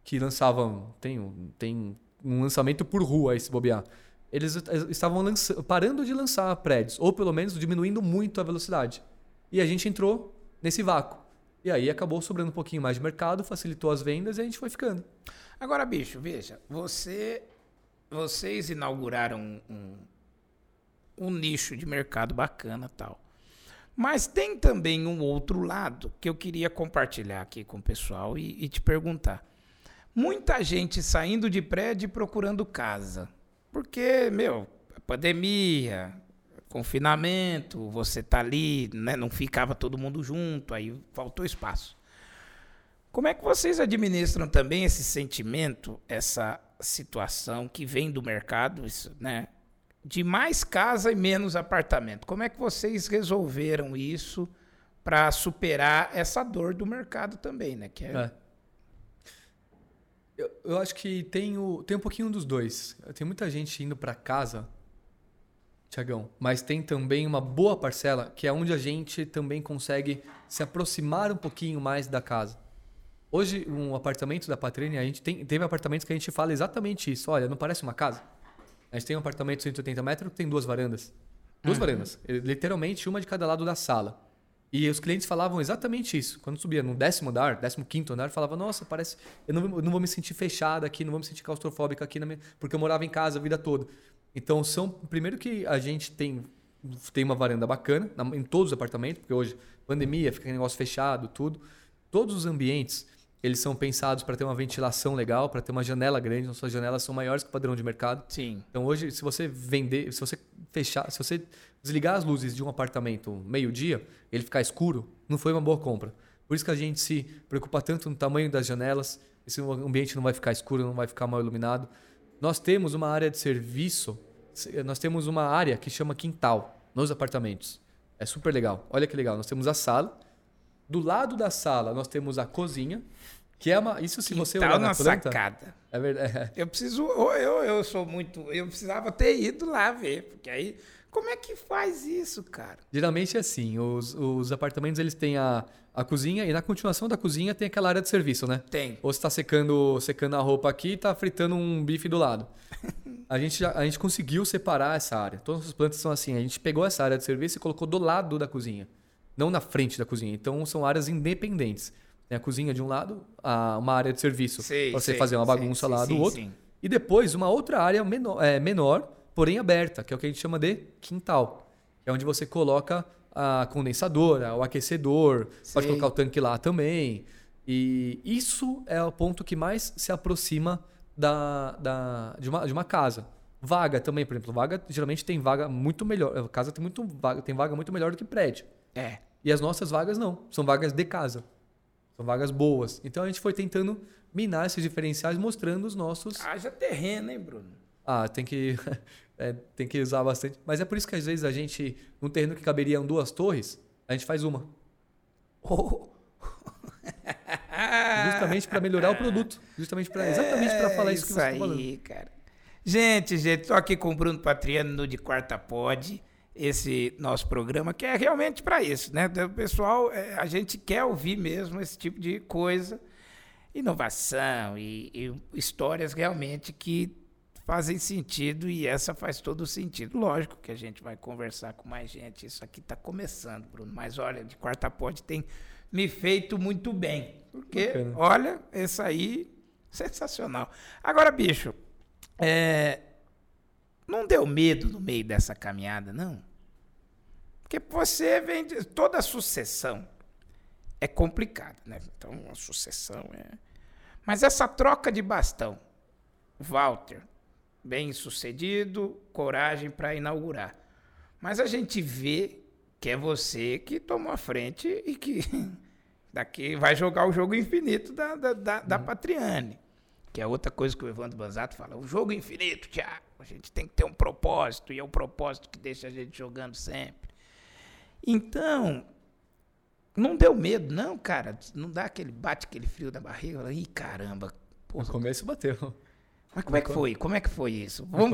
que lançavam... Tem um lançamento por rua aí, se bobear. Eles estavam parando de lançar prédios, ou pelo menos diminuindo muito a velocidade. E a gente entrou nesse vácuo. E aí acabou sobrando um pouquinho mais de mercado, facilitou as vendas e a gente foi ficando. Agora, bicho, veja, vocês inauguraram um nicho de mercado bacana e tal. Mas tem também um outro lado que eu queria compartilhar aqui com o pessoal e te perguntar. Muita gente saindo de prédio e procurando casa. Porque, pandemia... confinamento, você tá ali, né? Não ficava todo mundo junto, aí faltou espaço. Como é que vocês administram também esse sentimento, essa situação que vem do mercado, isso, né? De mais casa e menos apartamento? Como é que vocês resolveram isso para superar essa dor do mercado também, né? Eu acho que tem um pouquinho dos dois. Tem muita gente indo para casa, Tiagão, mas tem também uma boa parcela que é onde a gente também consegue se aproximar um pouquinho mais da casa. Hoje, um apartamento da Patriani, a gente teve apartamentos que a gente fala exatamente isso. Olha, não parece uma casa? A gente tem um apartamento de 180 metros que tem 2 varandas. 2 varandas. Literalmente, uma de cada lado da sala. E os clientes falavam exatamente isso. Quando subia no 15º andar, falava, nossa, parece... Eu não vou me sentir fechada aqui, não vou me sentir claustrofóbica aqui, porque eu morava em casa a vida toda. Então, primeiro que a gente tem uma varanda bacana em todos os apartamentos, porque hoje, pandemia, fica negócio fechado, tudo. Todos os ambientes, eles são pensados para ter uma ventilação legal, para ter uma janela grande. Nossas janelas são maiores que o padrão de mercado. Sim. Então, hoje, se você vender, se você desligar as luzes de um apartamento meio-dia, ele ficar escuro, não foi uma boa compra. Por isso que a gente se preocupa tanto no tamanho das janelas. Esse ambiente não vai ficar escuro, não vai ficar mal iluminado. Nós temos uma área de serviço, nós temos uma área que chama quintal nos apartamentos. É super legal. Olha que legal. Nós temos a sala. Do lado da sala, nós temos a cozinha, que é uma... Isso se você olhar na planta... Quintal na sacada. É verdade. Eu precisava ter ido lá ver, porque aí... Como é que faz isso, cara? Geralmente é assim. Os apartamentos, eles têm a cozinha e na continuação da cozinha tem aquela área de serviço, né? Tem. Ou você está secando a roupa aqui e está fritando um bife do lado. A gente conseguiu separar essa área. Todas as plantas são assim. A gente pegou essa área de serviço e colocou do lado da cozinha. Não na frente da cozinha. Então, são áreas independentes. Tem a cozinha de um lado, uma área de serviço para você fazer uma bagunça lá do outro. Sim. E depois, uma outra área menor porém aberta, que é o que a gente chama de quintal. É onde você coloca a condensadora, o aquecedor, pode colocar o tanque lá também. E isso é o ponto que mais se aproxima de uma casa. Vaga também, por exemplo. Vaga geralmente tem vaga muito melhor. A casa tem vaga muito melhor do que prédio. É. E as nossas vagas não. São vagas de casa. São vagas boas. Então a gente foi tentando minar esses diferenciais mostrando os nossos... Haja terreno, hein, Bruno? ah, tem que, tem que usar bastante. Mas é por isso que às vezes a gente, num terreno que caberiam duas torres, a gente faz uma. Oh. Justamente para melhorar o produto. Justamente para exatamente para falar isso que você está falando. Isso aí, cara. Gente, estou aqui com o Bruno Patriani no de Quarta Pod. Esse nosso programa, que é realmente para isso, né? O pessoal, a gente quer ouvir mesmo esse tipo de coisa, inovação e histórias realmente que fazem sentido, e essa faz todo o sentido. Lógico que a gente vai conversar com mais gente, isso aqui está começando, Bruno, mas olha, de Quarta Pod tem me feito muito bem, porque, bacana, olha, esse aí, sensacional. Agora, bicho, não deu medo no meio dessa caminhada, não? Porque você vem... Toda a sucessão é complicada, né? Então, a sucessão é... Mas essa troca de bastão, Walter, bem-sucedido, coragem para inaugurar. Mas a gente vê que é você que tomou a frente e que daqui vai jogar o jogo infinito da Patriani, que é outra coisa que o Evandro Banzato fala, o jogo infinito, Tiago. A gente tem que ter um propósito, e é o propósito que deixa a gente jogando sempre. Então, não deu medo, não, cara. Não dá aquele frio da barriga. Ih, caramba. Porra. No começo bateu. Mas como é que foi? Como é que foi isso? Vamos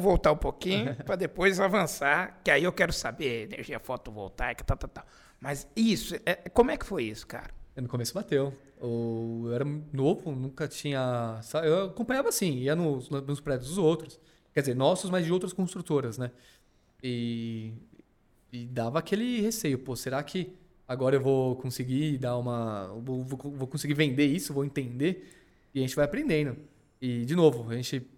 voltar um pouquinho para depois avançar, que aí eu quero saber energia fotovoltaica, tal. Mas isso, como é que foi isso, cara? No começo bateu. Eu era novo, nunca tinha... Eu acompanhava assim, ia nos prédios dos outros. Quer dizer, nossos, mas de outras construtoras, né? E dava aquele receio. Pô, será que agora eu vou conseguir dar uma... Vou conseguir vender isso, vou entender? E a gente vai aprendendo. E, de novo, a gente,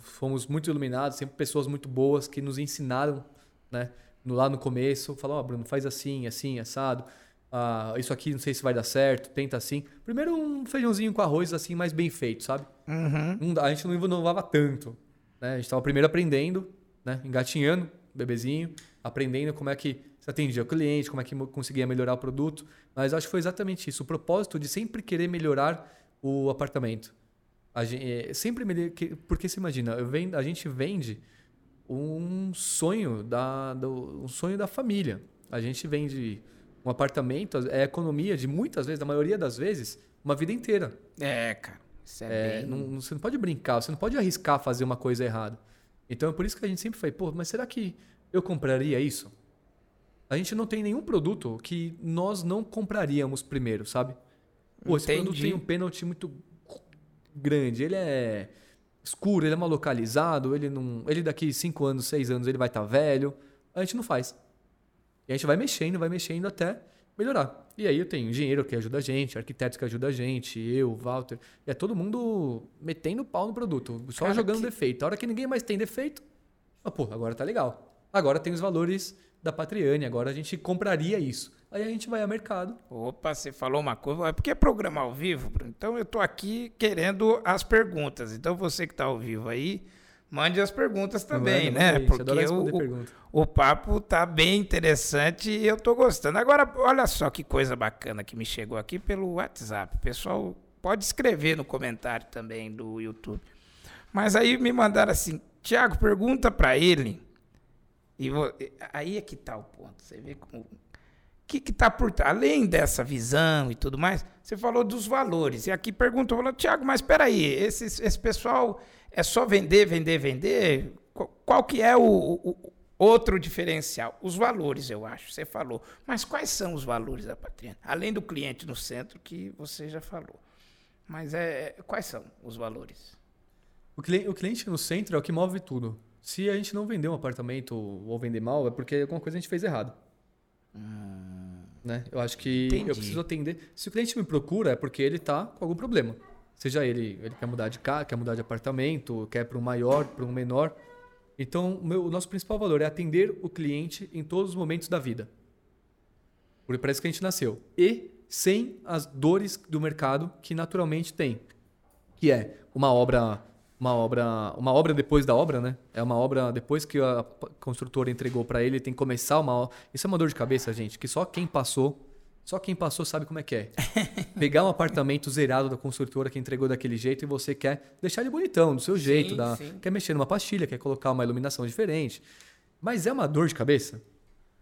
fomos muito iluminados, sempre pessoas muito boas que nos ensinaram, né? Lá no começo, falaram, Bruno, faz assim, assim, assado. Ah, isso aqui não sei se vai dar certo, tenta assim. Primeiro um feijãozinho com arroz, assim, mais bem feito, sabe? Uhum. A gente não inovava tanto. Né? A gente estava primeiro aprendendo, né? Engatinhando, bebezinho, aprendendo como é que se atendia o cliente, como é que conseguia melhorar o produto. Mas acho que foi exatamente isso, o propósito de sempre querer melhorar o apartamento. A gente, sempre melhor, porque você imagina, a gente vende um sonho da família. A gente vende um apartamento, é a economia de muitas vezes, da maioria das vezes, uma vida inteira. É, cara. Bem... você não pode brincar, você não pode arriscar fazer uma coisa errada. Então é por isso que a gente sempre foi, mas será que eu compraria isso? A gente não tem nenhum produto que nós não compraríamos primeiro, sabe? Esse produto tem um pênalti muito grande, ele é escuro, ele é mal localizado, ele daqui 5 anos, 6 anos, ele vai estar velho. A gente não faz. E a gente vai mexendo até melhorar. E aí eu tenho engenheiro que ajuda a gente, arquitetos que ajuda a gente, eu, Walter. E é todo mundo metendo pau no produto, só jogando defeito. A hora que ninguém mais tem defeito, agora tá legal. Agora tem os valores da Patriani, agora a gente compraria isso. Aí a gente vai ao mercado. Opa, você falou uma coisa, é porque é programa ao vivo, Bruno. Então eu tô aqui querendo as perguntas. Então você que tá ao vivo aí, mande as perguntas também, né? Porque o papo tá bem interessante e eu tô gostando. Agora, olha só que coisa bacana que me chegou aqui pelo WhatsApp. Pessoal, pode escrever no comentário também do YouTube. Mas aí me mandaram assim, Tiago, pergunta para ele. Aí é que tá o ponto. Você vê como... O que está por trás? Além dessa visão e tudo mais, você falou dos valores. E aqui perguntou, Tiago, mas espera aí, esse pessoal é só vender? Qual que é o outro diferencial? Os valores, eu acho, você falou. Mas quais são os valores da Patriani? Além do cliente no centro, que você já falou. Mas quais são os valores? O cliente no centro é o que move tudo. Se a gente não vender um apartamento ou vender mal, é porque alguma coisa a gente fez errado. Né? Eu acho que eu preciso atender. Se o cliente me procura é porque ele está com algum problema. Seja ele quer mudar de casa, quer mudar de apartamento, quer para um maior, para um menor. Então o nosso principal valor é atender o cliente em todos os momentos da vida. Porque parece que a gente nasceu. E sem as dores do mercado que naturalmente tem. Que é uma obra depois da obra, né? É uma obra depois que a construtora entregou para ele, tem que começar uma obra. Isso é uma dor de cabeça, gente, que só quem passou, Só quem passou sabe como é que é. Pegar um apartamento zerado da construtora que entregou daquele jeito e você quer deixar ele bonitão, do seu jeito. Sim, quer mexer numa pastilha, quer colocar uma iluminação diferente. Mas é uma dor de cabeça.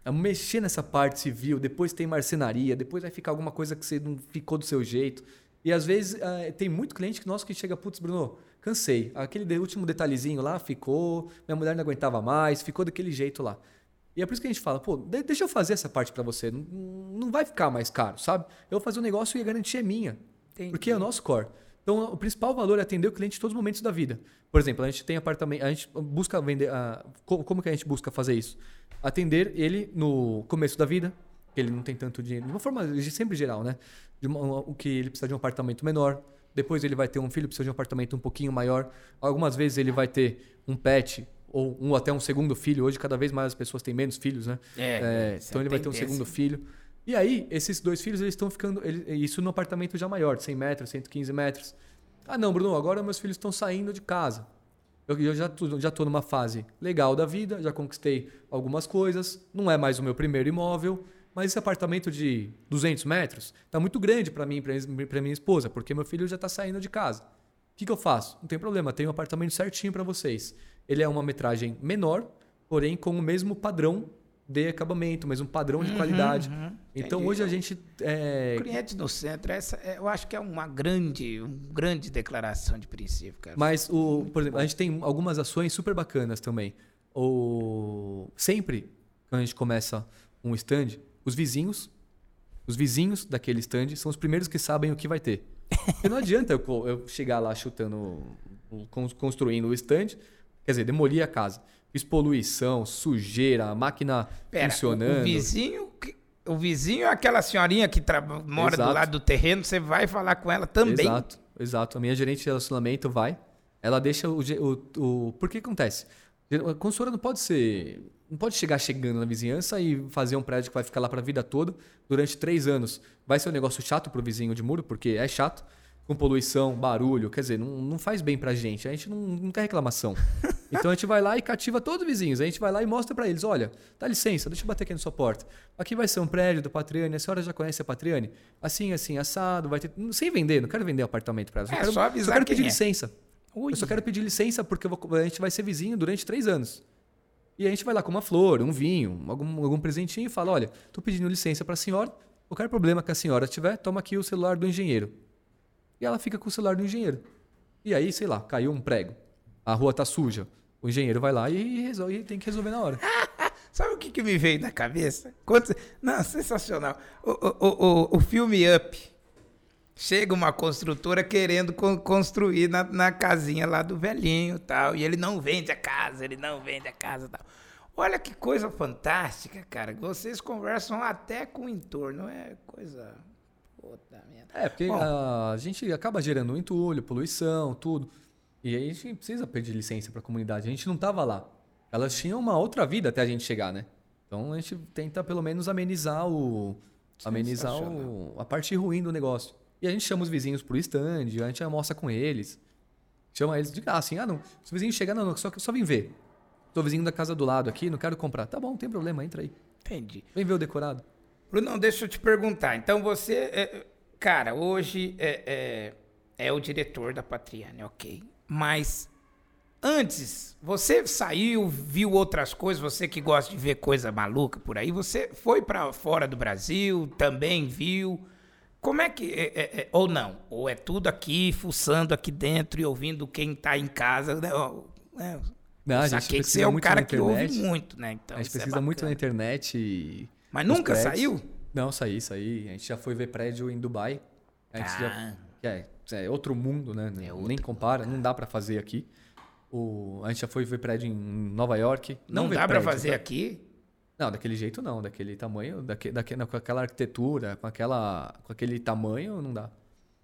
É mexer nessa parte civil, depois tem marcenaria, depois vai ficar alguma coisa que você não ficou do seu jeito. E às vezes tem muito cliente nosso que chega, putz, Bruno, cansei. Aquele último detalhezinho lá ficou, minha mulher não aguentava mais, ficou daquele jeito lá. E é por isso que a gente fala, pô, deixa eu fazer essa parte pra você. Não, não vai ficar mais caro, sabe? Eu vou fazer um negócio e a garantia é minha. Entendi. Porque é o nosso core. Então, o principal valor é atender o cliente em todos os momentos da vida. Por exemplo, a gente tem apartamento, a gente busca vender... Como que a gente busca fazer isso? Atender ele no começo da vida, que ele não tem tanto dinheiro. De uma forma sempre geral, né? O que ele precisa de um apartamento menor. Depois ele vai ter um filho, precisa de um apartamento um pouquinho maior. Algumas vezes ele vai ter um pet... ou até um segundo filho. Hoje, cada vez mais as pessoas têm menos filhos, né? Então, ele vai ter um segundo filho. E aí, esses dois filhos, eles estão ficando... isso no apartamento já maior, de 100 metros, 115 metros. Ah, não, Bruno, agora meus filhos estão saindo de casa. Eu já estou numa fase legal da vida, já conquistei algumas coisas. Não é mais o meu primeiro imóvel, mas esse apartamento de 200 metros está muito grande para mim e para minha esposa, porque meu filho já está saindo de casa. O que eu faço? Não tem problema, tenho um apartamento certinho para vocês. Ele é uma metragem menor, porém com o mesmo padrão de acabamento, o mesmo padrão de qualidade. Então, entendi. Hoje a gente... Cliente no centro, essa, eu acho que é uma grande declaração de princípio, cara. Mas, por exemplo, a gente tem algumas ações super bacanas também. Sempre quando a gente começa um stand, os vizinhos daquele stand são os primeiros que sabem o que vai ter. Porque não adianta eu chegar lá chutando, construindo o stand, quer dizer, demolir a casa. Fiz poluição, sujeira, a máquina funcionando. O vizinho é aquela senhorinha que mora do lado do terreno, você vai falar com ela também. Exato. A minha gerente de relacionamento vai. Ela deixa o por que acontece? A construtora não pode chegar chegando na vizinhança e fazer um prédio que vai ficar lá para a vida toda durante 3 anos. Vai ser um negócio chato para o vizinho de muro, porque é chato, com poluição, barulho, quer dizer, não faz bem para a gente não quer reclamação. Então a gente vai lá e cativa todos os vizinhos, a gente vai lá e mostra para eles, olha, dá licença, deixa eu bater aqui na sua porta. Aqui vai ser um prédio da Patriani, a senhora já conhece a Patriani? Assim, assado, vai ter... Sem vender, não quero vender o apartamento para elas, só quero pedir licença. Oi. Eu só quero pedir licença porque a gente vai ser vizinho durante 3 anos. E a gente vai lá com uma flor, um vinho, algum presentinho e fala, olha, estou pedindo licença para a senhora, qualquer problema que a senhora tiver, toma aqui o celular do engenheiro. E ela fica com o celular do engenheiro. E aí, sei lá, caiu um prego, a rua está suja, o engenheiro vai lá e tem que resolver na hora. Sabe o que me veio na cabeça? Não, sensacional. O filme Up... Chega uma construtora querendo construir na casinha lá do velhinho e tal. E ele não vende a casa, tal. Olha que coisa fantástica, cara. Vocês conversam até com o entorno. É coisa... Puta merda. É, porque a gente acaba gerando entulho, poluição, tudo. E aí a gente precisa pedir licença para a comunidade. A gente não estava lá. Elas tinham uma outra vida até a gente chegar, né? Então a gente tenta pelo menos amenizar a parte ruim do negócio. E a gente chama os vizinhos pro stand, a gente almoça com eles, chama eles de assim, não, se o vizinho chegar, só vem ver. Tô vizinho da casa do lado aqui, não quero comprar. Tá bom, não tem problema, entra aí. Entendi. Vem ver o decorado. Bruno, deixa eu te perguntar. Então você, cara, hoje é o diretor da Patriani, ok. Mas antes, você saiu, viu outras coisas, você que gosta de ver coisa maluca por aí, você foi para fora do Brasil, também viu... Como é que... ou não? Ou é tudo aqui, fuçando aqui dentro e ouvindo quem está em casa? Não, a gente precisa é um muito cara que ouve muito, né? Então, a gente precisa muito na internet. Mas nunca prédios. Saiu? Não, saí. A gente já foi ver prédio em Dubai. A gente já... É outro mundo, né? Nem compara, não dá para fazer aqui. A gente já foi ver prédio em Nova York. Não dá para fazer aqui? Não, daquele jeito não, daquele tamanho, com aquela arquitetura, com aquele tamanho, não dá.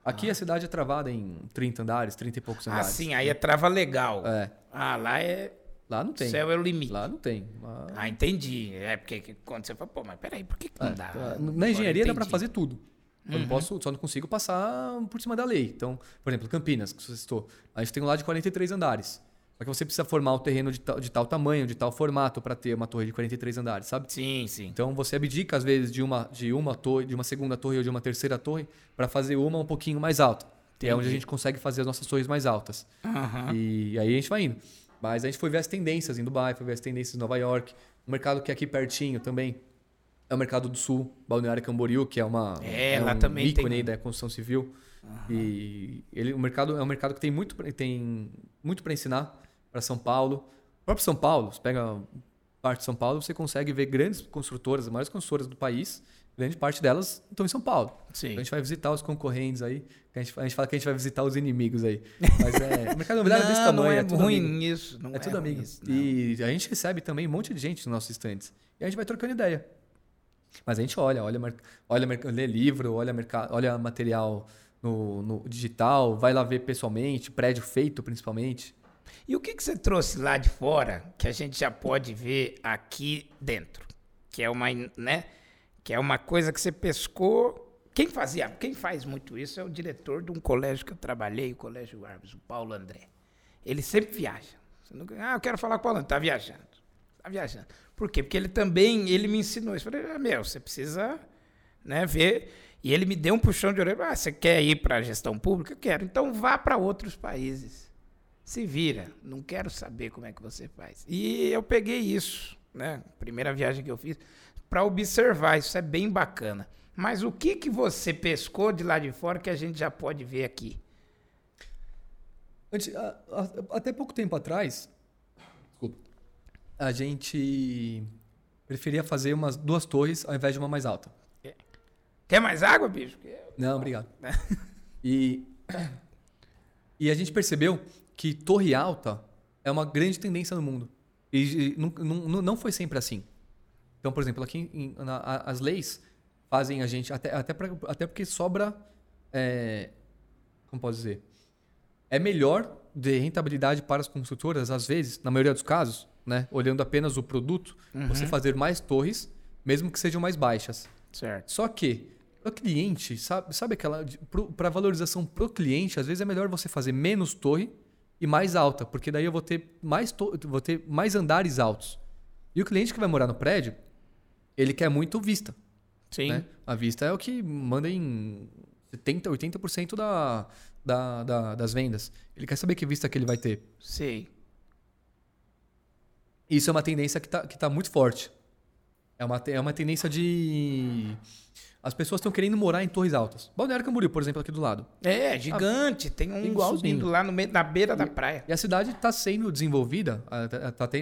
Aqui a cidade é travada em 30 andares, 30 e poucos andares. Ah, sim, aí é trava legal. É. Ah, lá é... Lá não tem. O céu é o limite. Lá não tem. Lá... Ah, entendi. É porque quando você fala, mas peraí, por que não dá? Na engenharia dá para fazer tudo. Eu não posso, só não consigo passar por cima da lei. Então, por exemplo, Campinas, que você citou, a gente tem um lá de 43 andares. Só que você precisa formar o terreno de tal tamanho, de tal formato, para ter uma torre de 43 andares, sabe? Sim, sim. Então você abdica, às vezes, de uma segunda torre ou de uma terceira torre para fazer uma um pouquinho mais alta. Que é onde a gente consegue fazer as nossas torres mais altas. Uhum. E aí a gente vai indo. Mas a gente foi ver as tendências em Dubai, foi ver as tendências em Nova York. Um mercado que é aqui pertinho também é o mercado do sul, Balneário Camboriú, que é um ícone aí da construção civil. Uhum. E ele, o mercado é um mercado que tem muito para ensinar para São Paulo. O próprio São Paulo, você pega parte de São Paulo, você consegue ver grandes construtoras, as maiores construtoras do país, grande parte delas estão em São Paulo. Sim. Então a gente vai visitar os concorrentes aí. A gente fala que a gente vai visitar os inimigos aí. Mas o mercado imobiliário é desse tamanho. Não é ruim isso. É tudo amigo. E a gente recebe também um monte de gente nos nossos estandes. E a gente vai trocando ideia. Mas a gente olha, lê livro, olha material no digital, vai lá ver pessoalmente, prédio feito principalmente. E o que você trouxe lá de fora que a gente já pode ver aqui dentro? Que é uma coisa que você pescou. Quem faz muito isso é o diretor de um colégio que eu trabalhei, o Colégio Arbus, o Paulo André. Ele sempre viaja. Eu quero falar com o Paulo André. Está viajando. Por quê? Porque ele também, ele me ensinou isso. Eu falei, você precisa ver. E ele me deu um puxão de orelha. Você quer ir para a gestão pública? Eu quero. Então vá para outros países. Se vira. Não quero saber como é que você faz. E eu peguei isso. Primeira viagem que eu fiz, para observar, isso é bem bacana. Mas o que você pescou de lá de fora que a gente já pode ver aqui? Até pouco tempo atrás, a gente preferia fazer umas duas torres ao invés de uma mais alta. Quer mais água, bicho? Não, obrigado. E a gente percebeu que torre alta é uma grande tendência no mundo. E não foi sempre assim. Então, por exemplo, aqui as leis fazem a gente... Até porque sobra... como posso dizer? É melhor de rentabilidade para as construtoras, às vezes, na maioria dos casos, olhando apenas o produto, você fazer mais torres, mesmo que sejam mais baixas. Certo. Só que o cliente, sabe aquela... Para valorização pro cliente, às vezes é melhor você fazer menos torre e mais alta, porque daí eu vou ter mais andares altos. E o cliente que vai morar no prédio, ele quer muito vista. Sim. A vista é o que manda em 70%, 80% das vendas. Ele quer saber que vista que ele vai ter. Sim. Isso é uma tendência que tá muito forte. É uma tendência de... As pessoas estão querendo morar em torres altas. Balneário Camboriú, por exemplo, aqui do lado. É gigante. Tem um igualzinho. Subindo lá na beira da praia. E a cidade está sendo desenvolvida.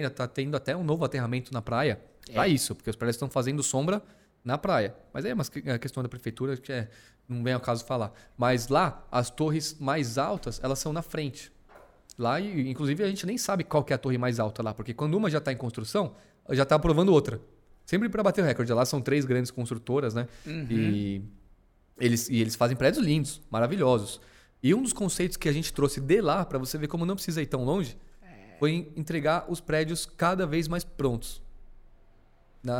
Está tendo até um novo aterramento na praia. Para isso, porque os prédios estão fazendo sombra na praia. Mas é uma questão da prefeitura que não vem ao caso falar. Mas lá, as torres mais altas, elas são na frente. Lá, inclusive, a gente nem sabe qual que é a torre mais alta lá. Porque quando uma já está em construção, já está aprovando outra. Sempre para bater o recorde. Lá são 3 grandes construtoras, E eles fazem prédios lindos, maravilhosos. E um dos conceitos que a gente trouxe de lá, para você ver como não precisa ir tão longe, foi entregar os prédios cada vez mais prontos.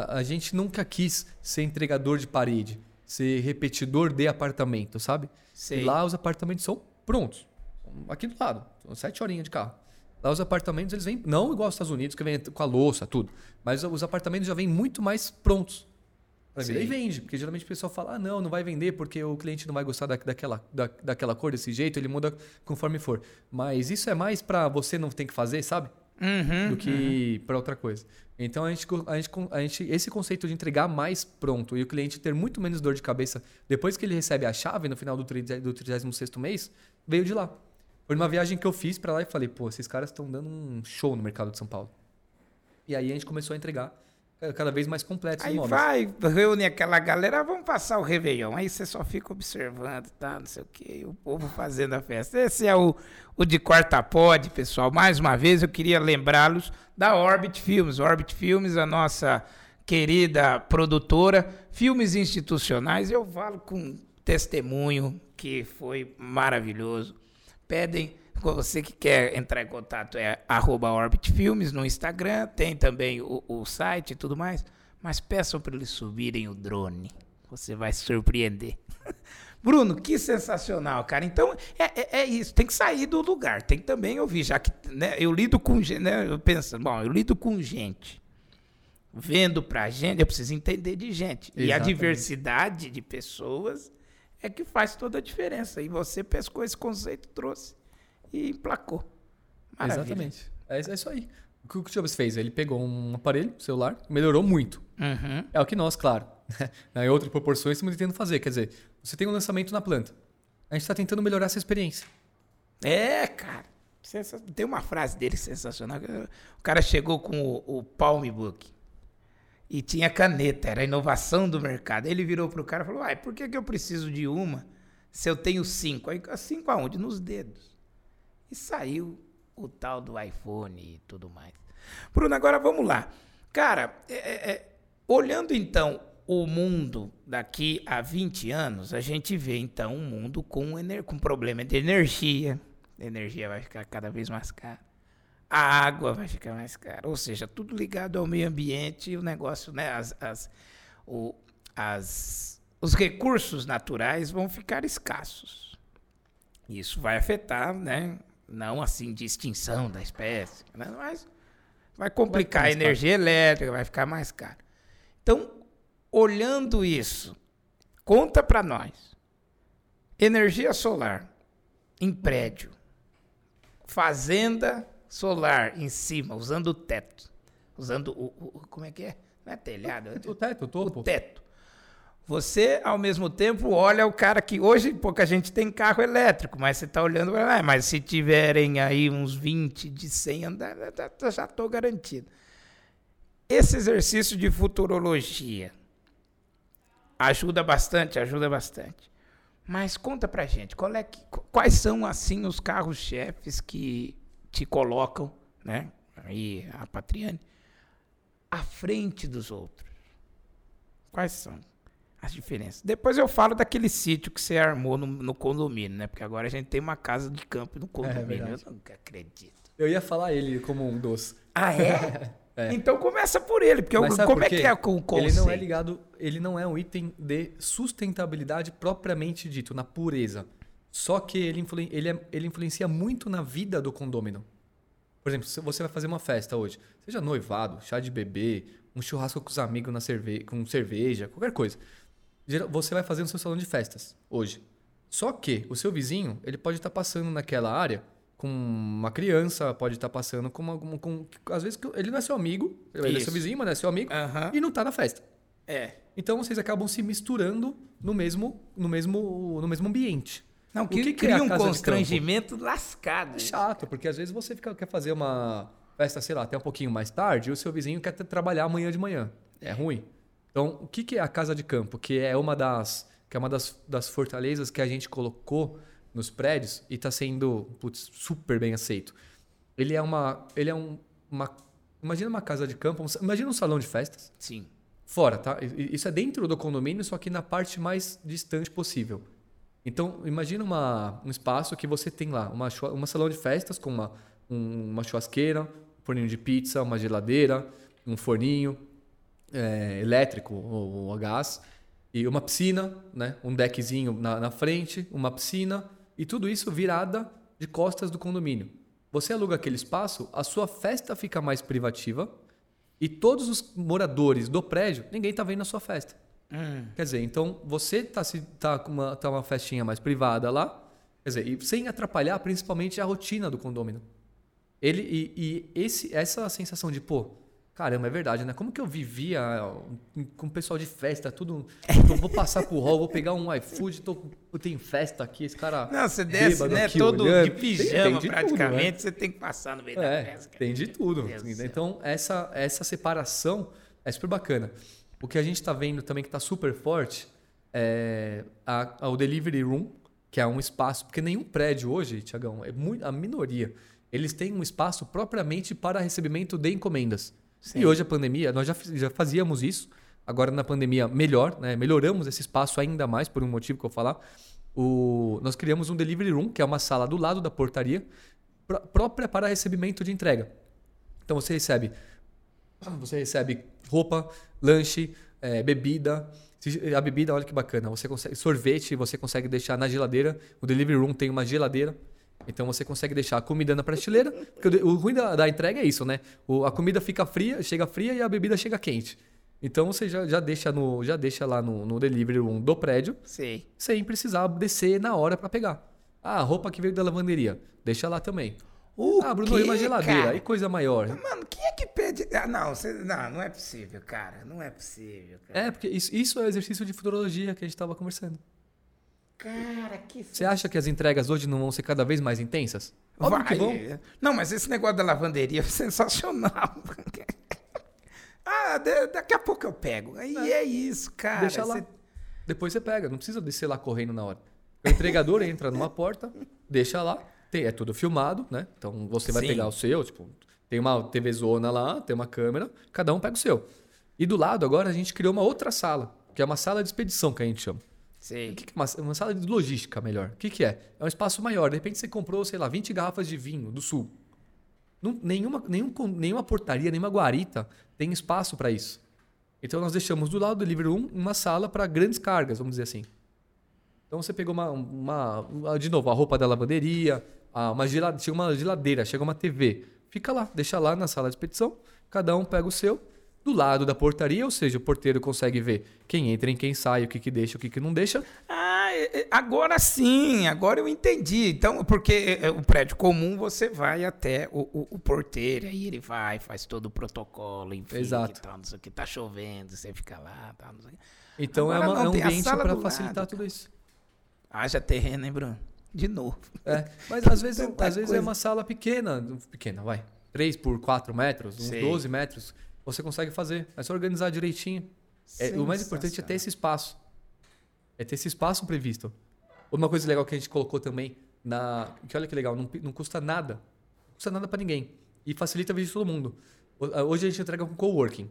A gente nunca quis ser entregador de parede, ser repetidor de apartamento, sabe? Sei. E lá os apartamentos são prontos. Aqui do lado, são 7 horinhas de carro. Lá os apartamentos, eles vêm, não igual aos Estados Unidos, que vem com a louça, tudo. Mas os apartamentos já vêm muito mais prontos. E aí vende, porque geralmente o pessoal fala, não vai vender porque o cliente não vai gostar daquela cor, desse jeito, ele muda conforme for. Mas isso é mais para você não ter que fazer, sabe? Uhum, do que para outra coisa. Então, esse conceito de entregar mais pronto e o cliente ter muito menos dor de cabeça depois que ele recebe a chave no final do 36º mês, veio de lá. Foi uma viagem que eu fiz para lá e falei, esses caras estão dando um show no mercado de São Paulo. E aí a gente começou a entregar cada vez mais completos os imóveis. Aí vai, reúne aquela galera, vamos passar o Réveillon. Aí você só fica observando, não sei o quê, o povo fazendo a festa. Esse é o de Quarta Pod, pessoal. Mais uma vez eu queria lembrá-los da Orbit Filmes. Orbit Filmes, a nossa querida produtora, filmes institucionais. Eu falo com testemunho que foi maravilhoso. Pedem, você que quer entrar em contato é @orbitfilmes no Instagram, tem também o site e tudo mais, mas peçam para eles subirem o drone, você vai se surpreender. Bruno, que sensacional, cara. Então, é isso. Tem que sair do lugar. Tem que também ouvir, já que né, eu lido com gente. Né, eu penso, bom, eu lido com gente. Vendo pra gente, eu preciso entender de gente. Exatamente. E a diversidade de pessoas é que faz toda a diferença. E você pescou esse conceito, trouxe e emplacou. Maravilha. Exatamente. É isso aí. O que o Jobs fez? Ele pegou um aparelho, um celular, melhorou muito. Uhum. É o que nós, claro, em outras proporções, estamos tentando fazer. Quer dizer, você tem um lançamento na planta. A gente está tentando melhorar essa experiência. É, cara. Tem uma frase dele sensacional. O cara chegou com o Palm Book e tinha caneta. Era a inovação do mercado. Ele virou para o cara e falou, uai, por que eu preciso de uma se eu tenho 5? Aí, 5 aonde? Nos dedos. E saiu o tal do iPhone e tudo mais. Bruno, agora vamos lá. Cara, olhando então o mundo daqui a 20 anos, a gente vê então um mundo com problema de energia. A energia vai ficar cada vez mais cara. A água vai ficar mais cara. Ou seja, tudo ligado ao meio ambiente e o negócio, né? Os recursos naturais vão ficar escassos. Isso vai afetar, né? Não assim de extinção da espécie, né? Mas vai complicar a energia elétrica, vai ficar mais caro. Então, olhando isso, conta para nós. Energia solar em prédio, fazenda solar em cima, usando o teto, usando o como é que é? Não é telhado? O teto, o teto. Você, ao mesmo tempo, olha o cara que... Hoje, pouca gente tem carro elétrico, mas você está olhando... mas se tiverem aí uns 20 de 100 andares, já estou garantido. Esse exercício de futurologia ajuda bastante, ajuda bastante. Mas conta pra gente, quais são, assim, os carros-chefes que te colocam, né? Aí, a Patriani, à frente dos outros. Quais são as diferenças? Depois eu falo daquele sítio que você armou no condomínio, né? Porque agora a gente tem uma casa de campo no condomínio. É, eu nunca acredito. Eu ia falar ele como um doce. Ah, é? É. Então começa por ele, porque como é que é o conceito? Ele não é ligado, ele não é um item de sustentabilidade propriamente dito, na pureza. Só que ele influencia muito na vida do condômino. Por exemplo, se você vai fazer uma festa hoje, seja noivado, chá de bebê, um churrasco com os amigos com cerveja, qualquer coisa. Você vai fazer no seu salão de festas hoje. Só que o seu vizinho, ele pode estar passando naquela área com uma criança, pode estar passando com às vezes ele não é seu amigo, ele é seu vizinho, mas não é seu amigo, uhum, e não está na festa. É. Então vocês acabam se misturando no mesmo ambiente. Não, que cria um constrangimento lascado. É chato, porque às vezes você quer fazer uma festa, sei lá, até um pouquinho mais tarde, e o seu vizinho quer trabalhar amanhã de manhã. É ruim. Então, o que é a casa de campo? Que é uma das fortalezas que a gente colocou nos prédios e está sendo super bem aceito. Imagina uma casa de campo, imagina um salão de festas. Sim. Fora, tá? Isso é dentro do condomínio, só que na parte mais distante possível. Então, imagina um espaço que você tem lá, uma salão de festas com uma churrasqueira, um forninho de pizza, uma geladeira, um forninho elétrico ou a gás, e uma piscina, né? Um deckzinho na frente, uma piscina, e tudo isso virada de costas do condomínio. Você aluga aquele espaço, a sua festa fica mais privativa e todos os moradores do prédio, ninguém está vendo a sua festa. Quer dizer, então você está com uma festinha mais privada lá, quer dizer, e sem atrapalhar principalmente a rotina do condomínio. Essa sensação de, pô, caramba, é verdade, né? Como que eu vivia com o pessoal de festa, tudo... Eu vou passar pro hall, vou pegar um iFood, tem festa aqui, esse cara... Não, você desce, né? Aqui, todo olhando, de pijama, tem praticamente, tudo, né? Você tem que passar no meio da festa. Tem de tudo. Então, essa separação é super bacana. O que a gente está vendo também que está super forte é o delivery room, que é um espaço... Porque nenhum prédio hoje, Tiagão, a minoria, eles têm um espaço propriamente para recebimento de encomendas. Sim. E hoje a pandemia, nós já fazíamos isso, agora na pandemia melhor, né? Melhoramos esse espaço ainda mais por um motivo que eu vou falar. Nós criamos um delivery room, que é uma sala do lado da portaria, própria para recebimento de entrega. Então você recebe roupa, lanche, bebida, A bebida, olha que bacana. Você consegue sorvete, você consegue deixar na geladeira. O delivery room tem uma geladeira. Então você consegue deixar a comida na prateleira. Porque o ruim da entrega é isso, né? A comida fica fria, chega fria e a bebida chega quente. Então você já deixa lá no delivery room do prédio. Sim. Sem precisar descer na hora para pegar. A roupa que veio da lavanderia, deixa lá também. Bruno, uma geladeira, cara? E coisa maior. Mano, quem é que pede... Não é possível, cara. Não é possível, cara. É, porque isso é o exercício de futurologia que a gente estava conversando. Cara, que... Você acha que as entregas hoje não vão ser cada vez mais intensas? Óbvio que vão. Não, mas esse negócio da lavanderia é sensacional. Daqui a pouco eu pego. Aí é isso, cara. Deixa lá. Depois você pega, não precisa descer lá correndo na hora. O entregador entra numa porta, deixa lá. É tudo filmado, né? Então você vai pegar o seu, tipo, tem uma TV zona lá, tem uma câmera, cada um pega o seu. E do lado agora a gente criou uma outra sala, que é uma sala de expedição que a gente chama. Sim. O que é uma sala de logística melhor? O que é? É um espaço maior. De repente você comprou, 20 garrafas de vinho do sul. Não, nenhuma portaria, nenhuma guarita tem espaço para isso. Então nós deixamos do lado do delivery room uma sala para grandes cargas, vamos dizer assim. Então você pegou de novo, a roupa da lavanderia, chega uma geladeira, chega uma TV. Fica lá, deixa lá na sala de expedição, cada um pega o seu, do lado da portaria, ou seja, o porteiro consegue ver quem entra e quem sai, o que deixa, o que não deixa. Agora sim, agora eu entendi. Então, porque o prédio comum você vai até o porteiro, aí ele faz todo o protocolo, enfim. Exato. Tal, não sei o que, tá chovendo, você fica lá, tal, não sei o que. Então agora é um ambiente para facilitar lado, tudo isso. Haja terreno, hein, Bruno? De novo. É, mas às vezes é uma sala pequena, vai. 3 por 4 metros, uns 12 metros, você consegue fazer. É só organizar direitinho. O mais importante é ter esse espaço. É ter esse espaço previsto. Uma coisa legal que a gente colocou também, que olha que legal, não custa nada. Não custa nada pra ninguém. E facilita a vida de todo mundo. Hoje a gente entrega com coworking.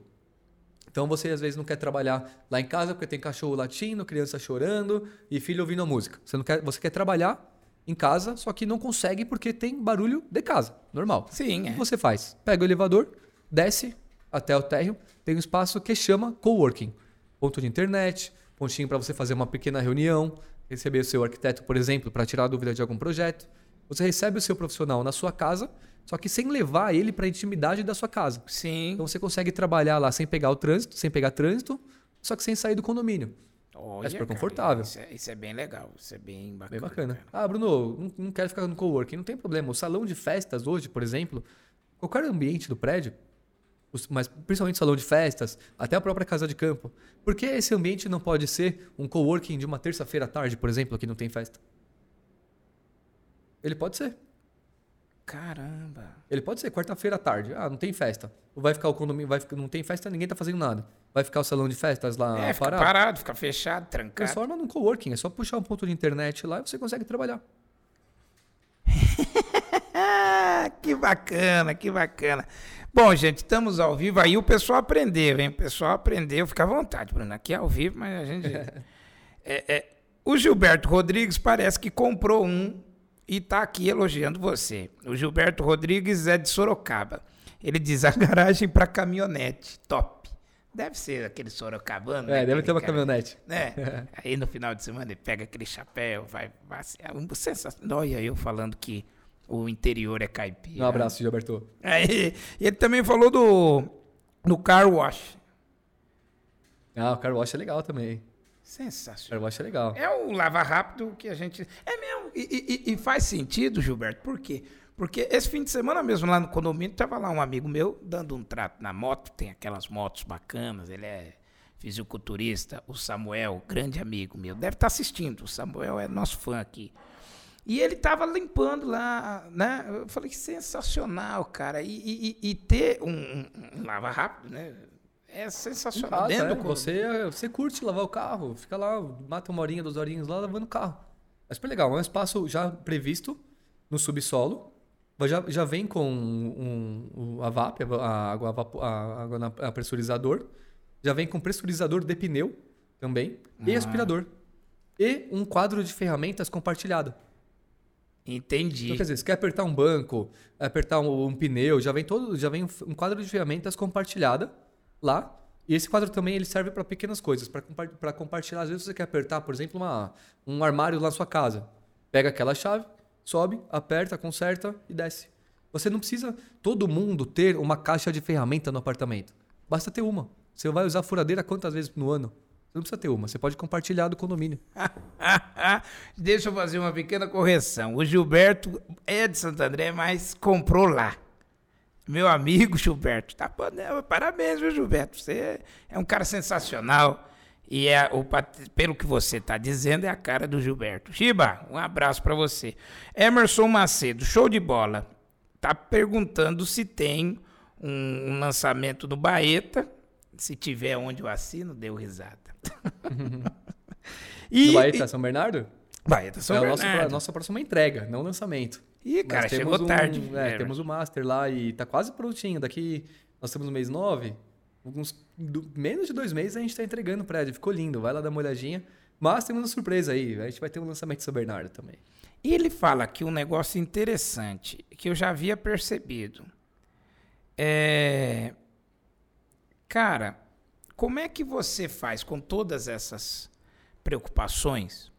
Então você às vezes não quer trabalhar lá em casa porque tem cachorro latindo, criança chorando e filho ouvindo a música. Você quer trabalhar em casa, só que não consegue porque tem barulho de casa, normal. Sim. O que você faz? Pega o elevador, desce até o térreo, tem um espaço que chama coworking. Ponto de internet, pontinho para você fazer uma pequena reunião, receber o seu arquiteto, por exemplo, para tirar a dúvida de algum projeto. Você recebe o seu profissional na sua casa, só que sem levar ele para a intimidade da sua casa. Sim. Então você consegue trabalhar lá sem pegar o trânsito, só que sem sair do condomínio. Olha, é super confortável. Isso é bem legal, isso é bem bacana. Bem bacana. Bruno, não quero ficar no coworking, não tem problema. O salão de festas hoje, por exemplo, qualquer ambiente do prédio, mas principalmente o salão de festas, até a própria casa de campo. Por que esse ambiente não pode ser um coworking de uma terça-feira à tarde, por exemplo, que não tem festa? Ele pode ser. Caramba. Ele pode ser quarta-feira à tarde. Não tem festa. Vai ficar o condomínio, não tem festa, ninguém tá fazendo nada. Vai ficar o salão de festas lá parado. Fica parado, fica fechado, trancado. Transforma num coworking, é só puxar um ponto de internet lá e você consegue trabalhar. Que bacana, que bacana. Bom, gente, estamos ao vivo. Aí o pessoal aprendeu, hein? O pessoal aprendeu. Fica à vontade, Bruno. Aqui é ao vivo, mas a gente... O Gilberto Rodrigues parece que comprou e está aqui elogiando você. O Gilberto Rodrigues é de Sorocaba. Ele diz, a garagem para caminhonete, top. Deve ser aquele sorocabano. Né? Deve ter uma caminhonete. Né? Aí no final de semana ele pega aquele chapéu, vai assim, sensacional. Olha eu falando que o interior é caipira. Um abraço, Gilberto. Aí, ele também falou do car wash. O car wash é legal também. Sensacional. Eu acho legal. É o lava rápido que a gente... É mesmo. E faz sentido, Gilberto. Por quê? Porque esse fim de semana mesmo, lá no condomínio, estava lá um amigo meu dando um trato na moto. Tem aquelas motos bacanas. Ele é fisiculturista. O Samuel, grande amigo meu. Deve estar assistindo. O Samuel é nosso fã aqui. E ele estava limpando lá, né? Eu falei, que sensacional, cara. E ter um lava rápido, né? É sensacional. Você curte lavar o carro, fica lá, mata uma horinha, 2 horinhas lá lavando o carro. É super legal, é um espaço já previsto no subsolo, já vem com a VAP, a água pressurizador, já vem com pressurizador de pneu também e aspirador. E um quadro de ferramentas compartilhado. Entendi. Então, quer dizer, você quer apertar um banco, apertar um pneu, já vem um quadro de ferramentas compartilhada lá E esse quadro também ele serve para pequenas coisas, para compartilhar. Às vezes você quer apertar, por exemplo, um armário lá na sua casa. Pega aquela chave, sobe, aperta, conserta e desce. Você não precisa todo mundo ter uma caixa de ferramenta no apartamento. Basta ter uma. Você vai usar a furadeira quantas vezes no ano? Você não precisa ter uma. Você pode compartilhar do condomínio. Deixa eu fazer uma pequena correção. O Gilberto é de Santo André, mas comprou lá. Meu amigo Gilberto. Tá, parabéns, viu, Gilberto? Você é um cara sensacional. E pelo que você está dizendo, é a cara do Gilberto. Giba, um abraço para você. Emerson Macedo, show de bola. Tá perguntando se tem um lançamento do Baeta. Se tiver onde eu assino, deu risada. E Baeta São Bernardo? Baeta São Bernardo. É a nossa próxima entrega, não lançamento. Ih, cara, chegou tarde. Temos o Master lá e tá quase prontinho. Daqui nós temos no mês 9... menos de 2 meses a gente está entregando o prédio. Ficou lindo, vai lá dar uma olhadinha. Mas temos uma surpresa aí, a gente vai ter um lançamento de São Bernardo também. E ele fala aqui um negócio interessante que eu já havia percebido. Cara, como é que você faz com todas essas preocupações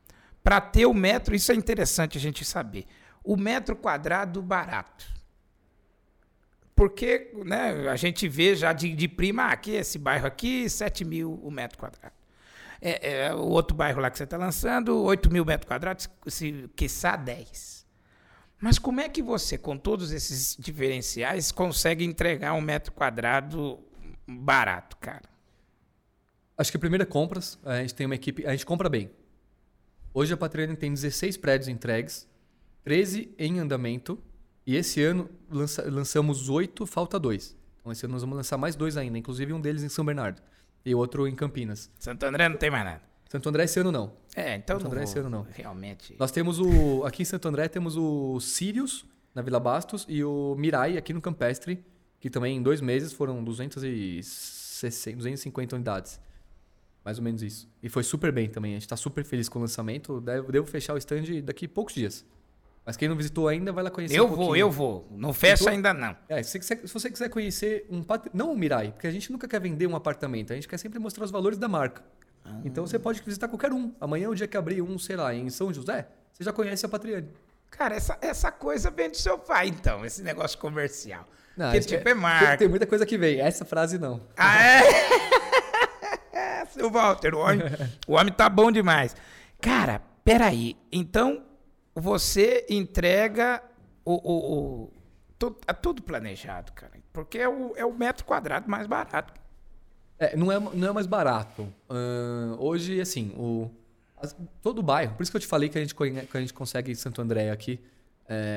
para ter o metro? Isso é interessante a gente saber. O metro quadrado barato. Porque, né, a gente vê já de prima, aqui, esse bairro aqui, 7 mil o metro quadrado. O outro bairro lá que você está lançando, 8 mil metros quadrados, se quiçá 10. Mas como é que você, com todos esses diferenciais, consegue entregar um metro quadrado barato, cara? Acho que a primeira é compras. A gente tem uma equipe, a gente compra bem. Hoje a Patriani tem 16 prédios entregues, 13 em andamento. E esse ano lançamos 8, falta 2. Então esse ano nós vamos lançar mais 2 ainda, inclusive um deles em São Bernardo e outro em Campinas. Santo André não tem mais nada. Santo André esse ano não. Então Santo André esse ano não. Realmente. Nós temos aqui em Santo André temos o Sirius na Vila Bastos e o Mirai aqui no Campestre, que também em 2 meses foram 250 unidades. Mais ou menos isso. E foi super bem também, a gente está super feliz com o lançamento. Devo fechar o stand daqui a poucos dias. Mas quem não visitou ainda, vai lá conhecer um pouquinho. Eu vou. Não fecha ainda não. Se você quiser conhecer não o Mirai, porque a gente nunca quer vender um apartamento, a gente quer sempre mostrar os valores da marca. Então você pode visitar qualquer um. Amanhã é o dia que abrir um, sei lá, em São José, você já conhece a Patriani. Cara, essa coisa vem do seu pai, então, esse negócio comercial. Não, porque tipo é marca. Tem muita coisa que vem, essa frase não. Ah, é? Seu Walter, o homem tá bom demais. Cara, peraí, então... Você entrega tudo planejado, cara. Porque é o metro quadrado mais barato. Não é mais barato. Hoje, assim, todo o bairro... Por isso que eu te falei que a gente consegue Santo André aqui.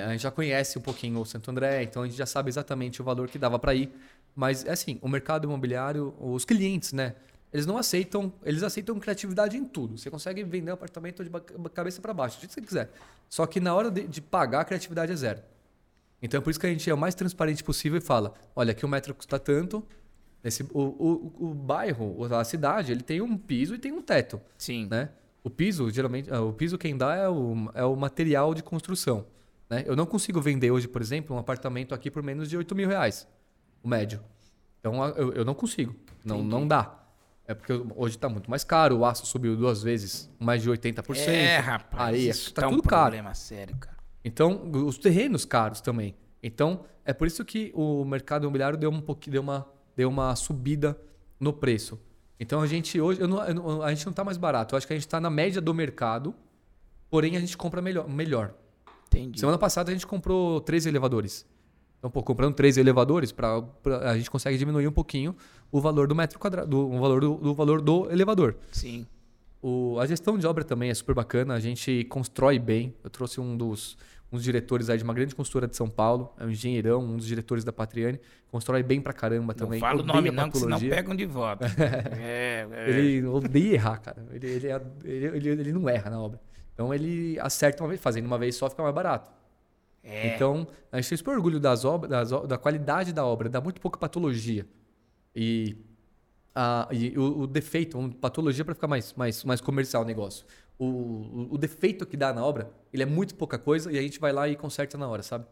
A gente já conhece um pouquinho o Santo André, então a gente já sabe exatamente o valor que dava para ir. Mas, assim, o mercado imobiliário, os clientes, né? Eles não aceitam, eles aceitam criatividade em tudo. Você consegue vender um apartamento de cabeça para baixo, do jeito que você quiser. Só que na hora de pagar, a criatividade é zero. Então é por isso que a gente é o mais transparente possível e fala, olha, aqui o metro custa tanto, o bairro, a cidade, ele tem um piso e tem um teto. Sim. Né? O piso, geralmente, quem dá é o material de construção. Né? Eu não consigo vender hoje, por exemplo, um apartamento aqui por menos de R$8 mil, o médio. Então eu não consigo, não dá. É porque hoje está muito mais caro, o aço subiu 2 vezes, mais de 80%. Rapaz, areia, isso tá tudo um problema caro. Sério, cara. Então, os terrenos caros também. Então, é por isso que o mercado imobiliário deu uma subida no preço. Então, a gente hoje, a gente não está mais barato. Eu acho que a gente está na média do mercado, porém a gente compra melhor. Entendi. Semana passada a gente comprou 3 elevadores. Então, comprando 3 elevadores, a gente consegue diminuir um pouquinho o valor do metro quadrado, o valor do elevador. Sim. A gestão de obra também é super bacana, a gente constrói bem. Eu trouxe uns diretores aí de uma grande construtora de São Paulo, é um engenheirão, um dos diretores da Patriani, constrói bem pra caramba também. Não fala o nome não, que senão pegam de volta. Ele odeia errar, cara. Ele não erra na obra. Então, ele acerta uma vez, fazendo uma vez só fica mais barato. Então, a gente tem super orgulho da qualidade da obra, dá muito pouca patologia. E o defeito, patologia para ficar mais comercial o negócio. O defeito que dá na obra, ele é muito pouca coisa e a gente vai lá e conserta na hora, sabe?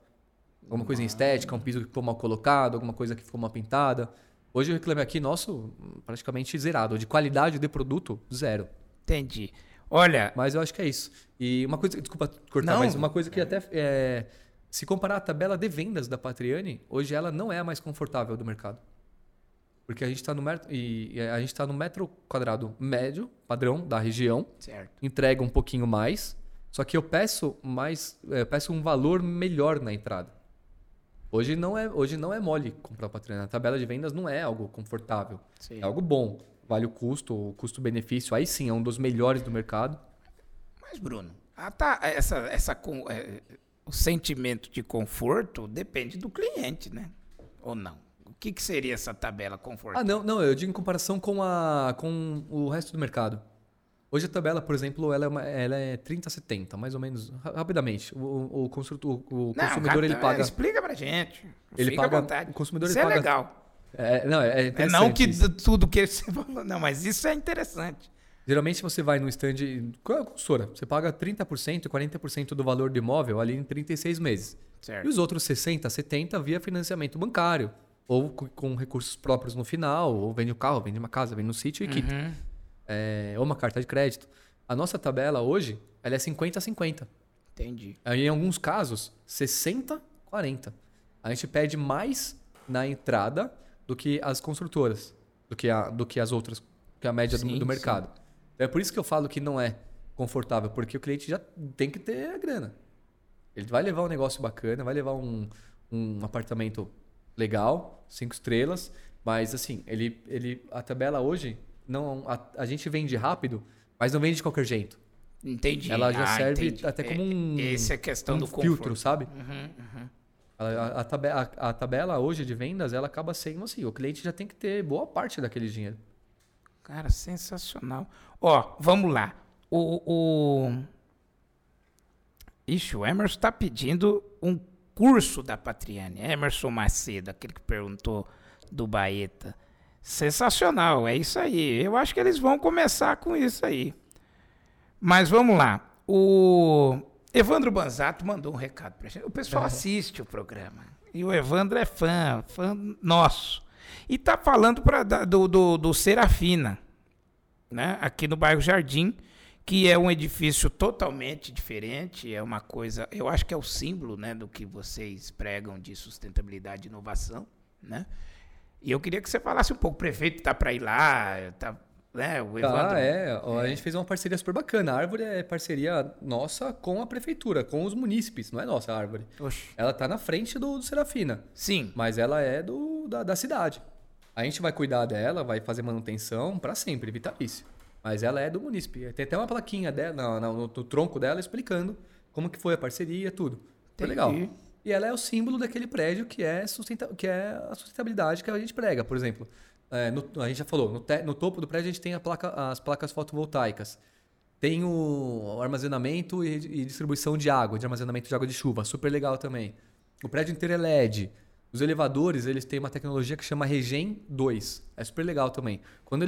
Alguma coisinha estética, um piso que ficou mal colocado, alguma coisa que ficou mal pintada. Hoje o Reclame Aqui, nosso, praticamente zerado. De qualidade de produto, zero. Entendi. Olha... Mas eu acho que é isso. E uma coisa... Desculpa cortar, mas uma coisa que até... É, se comparar a tabela de vendas da Patriani, hoje ela não é a mais confortável do mercado. Porque a gente está no, tá no metro quadrado médio, padrão da região. Certo. Entrega um pouquinho mais. Só que eu peço mais, peço um valor melhor na entrada. Hoje não é mole comprar Patriani. A tabela de vendas não é algo confortável. Sim. É algo bom. Vale o custo-benefício. Aí sim, é um dos melhores do mercado. Mas, Bruno, o sentimento de conforto depende do cliente, né? Ou não? O que seria essa tabela confortável? Não, eu digo em comparação com o resto do mercado. Hoje a tabela, por exemplo, ela é 30-70, mais ou menos, rapidamente. O consumidor, ele paga... Explica pra gente. Ele paga à vontade. O consumidor, isso ele é paga... legal. É interessante. Não que isso. Tudo que você falou, não, mas isso é interessante. Geralmente você vai no stand... Qual é a consultora? Você paga 30%, 40% do valor do imóvel ali em 36 meses. Certo. E os outros 60%, 70% via financiamento bancário. Ou com recursos próprios no final, ou vende o carro, vende uma casa, vende um sítio e quita. Ou uma carta de crédito. A nossa tabela hoje, ela é 50-50. Entendi. Em alguns casos, 60-40. A gente pede mais na entrada do que as construtoras, do que as outras, que a média do mercado. Sim. É por isso que eu falo que não é confortável, porque o cliente já tem que ter a grana. Ele vai levar um negócio bacana, vai levar um apartamento legal, 5 estrelas, mas assim, a tabela hoje... Não, a gente vende rápido, mas não vende de qualquer jeito. Entendi. Ela já serve até como um, essa é questão do filtro, conforto, sabe? Uhum. A tabela hoje de vendas, ela acaba sendo assim. O cliente já tem que ter boa parte daquele dinheiro. Cara, sensacional. Ó, vamos lá. O Emerson está pedindo um curso da Patriani. Emerson Macedo, aquele que perguntou do Baeta. Sensacional, é isso aí. Eu acho que eles vão começar com isso aí. Mas vamos lá. O Evandro Banzato mandou um recado pra gente. O pessoal assiste o programa. E o Evandro é fã nosso. E tá falando do Serafina, né? Aqui no bairro Jardim, que é um edifício totalmente diferente. É uma coisa, eu acho que é o símbolo, né, do que vocês pregam de sustentabilidade e inovação, né? E eu queria que você falasse um pouco. O prefeito está para ir lá, o Evandro... A gente fez uma parceria super bacana. A árvore é parceria nossa com a prefeitura, com os munícipes, não é nossa a árvore. Oxi. Ela está na frente do Serafina. Sim. Mas ela é da cidade. A gente vai cuidar dela, vai fazer manutenção para sempre, vitalício. Mas ela é do munícipe. Tem até uma plaquinha dela, no tronco dela, explicando como que foi a parceria, tudo. Foi legal. E ela é o símbolo daquele prédio que é a sustentabilidade que a gente prega, por exemplo. A gente já falou, no topo do prédio a gente tem as placas fotovoltaicas. Tem o armazenamento e distribuição de água, de armazenamento de água de chuva, super legal também. O prédio inteiro é LED. Os elevadores, eles têm uma tecnologia que chama Regen 2. É super legal também. Quando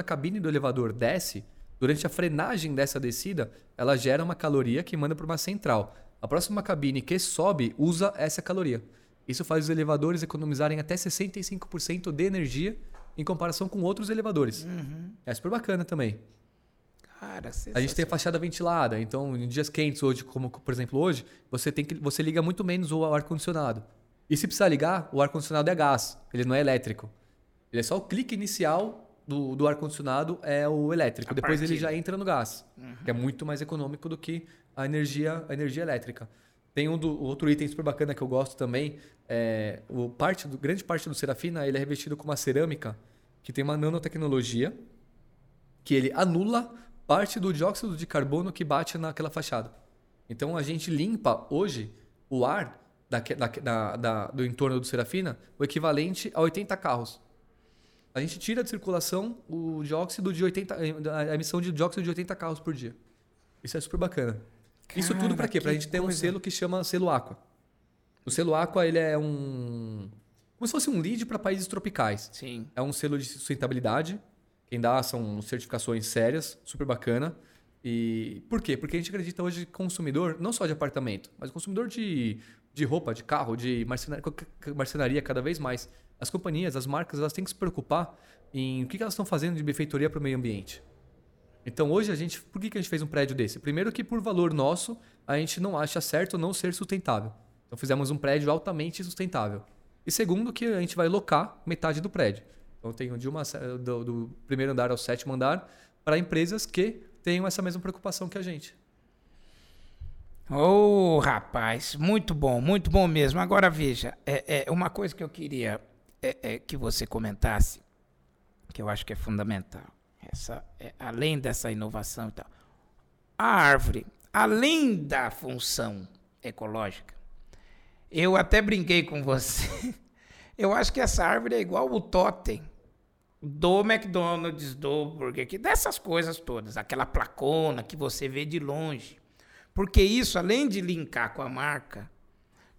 a cabine do elevador desce, durante a frenagem dessa descida, ela gera uma caloria que manda para uma central. A próxima cabine que sobe usa essa caloria. Isso faz os elevadores economizarem até 65% de energia em comparação com outros elevadores. Uhum. É super bacana também. Cara, a gente tem a fachada ventilada. Então, em dias quentes, hoje, como por exemplo hoje, você liga muito menos o ar-condicionado. E se precisar ligar, o ar-condicionado é a gás. Ele não é elétrico. Ele é só o clique inicial do ar-condicionado, é o elétrico. Depois ele já entra no gás, que é muito mais econômico do que... A energia elétrica. Tem outro item super bacana que eu gosto também. Grande parte do Serafina, ele é revestido com uma cerâmica que tem uma nanotecnologia que ele anula parte do dióxido de carbono que bate naquela fachada. Então, a gente limpa hoje o ar do entorno do Serafina o equivalente a 80 carros. A gente tira de circulação a emissão de dióxido de 80 carros por dia. Isso é super bacana. Cara, isso tudo para quê? Pra gente ter um selo que chama Selo Aqua. O Selo Aqua, ele é como se fosse um lead para países tropicais. Sim. É um selo de sustentabilidade. Quem dá são certificações sérias, super bacana. E por quê? Porque a gente acredita hoje que consumidor, não só de apartamento, mas consumidor de roupa, de carro, de marcenaria cada vez mais. As companhias, as marcas, elas têm que se preocupar em o que elas estão fazendo de benfeitoria para o meio ambiente. Então hoje a gente, por que a gente fez um prédio desse? Primeiro que por valor nosso, a gente não acha certo não ser sustentável. Então fizemos um prédio altamente sustentável. E segundo que a gente vai locar metade do prédio. Então tem do primeiro andar ao sétimo andar para empresas que tenham essa mesma preocupação que a gente. Ô, rapaz, muito bom mesmo. Agora veja, uma coisa que eu queria que você comentasse, que eu acho que é fundamental. Além dessa inovação e tal, a árvore, além da função ecológica, eu até brinquei com você, eu acho que essa árvore é igual o totem do McDonald's, do Burger King, dessas coisas todas, aquela placona que você vê de longe, porque isso, além de linkar com a marca,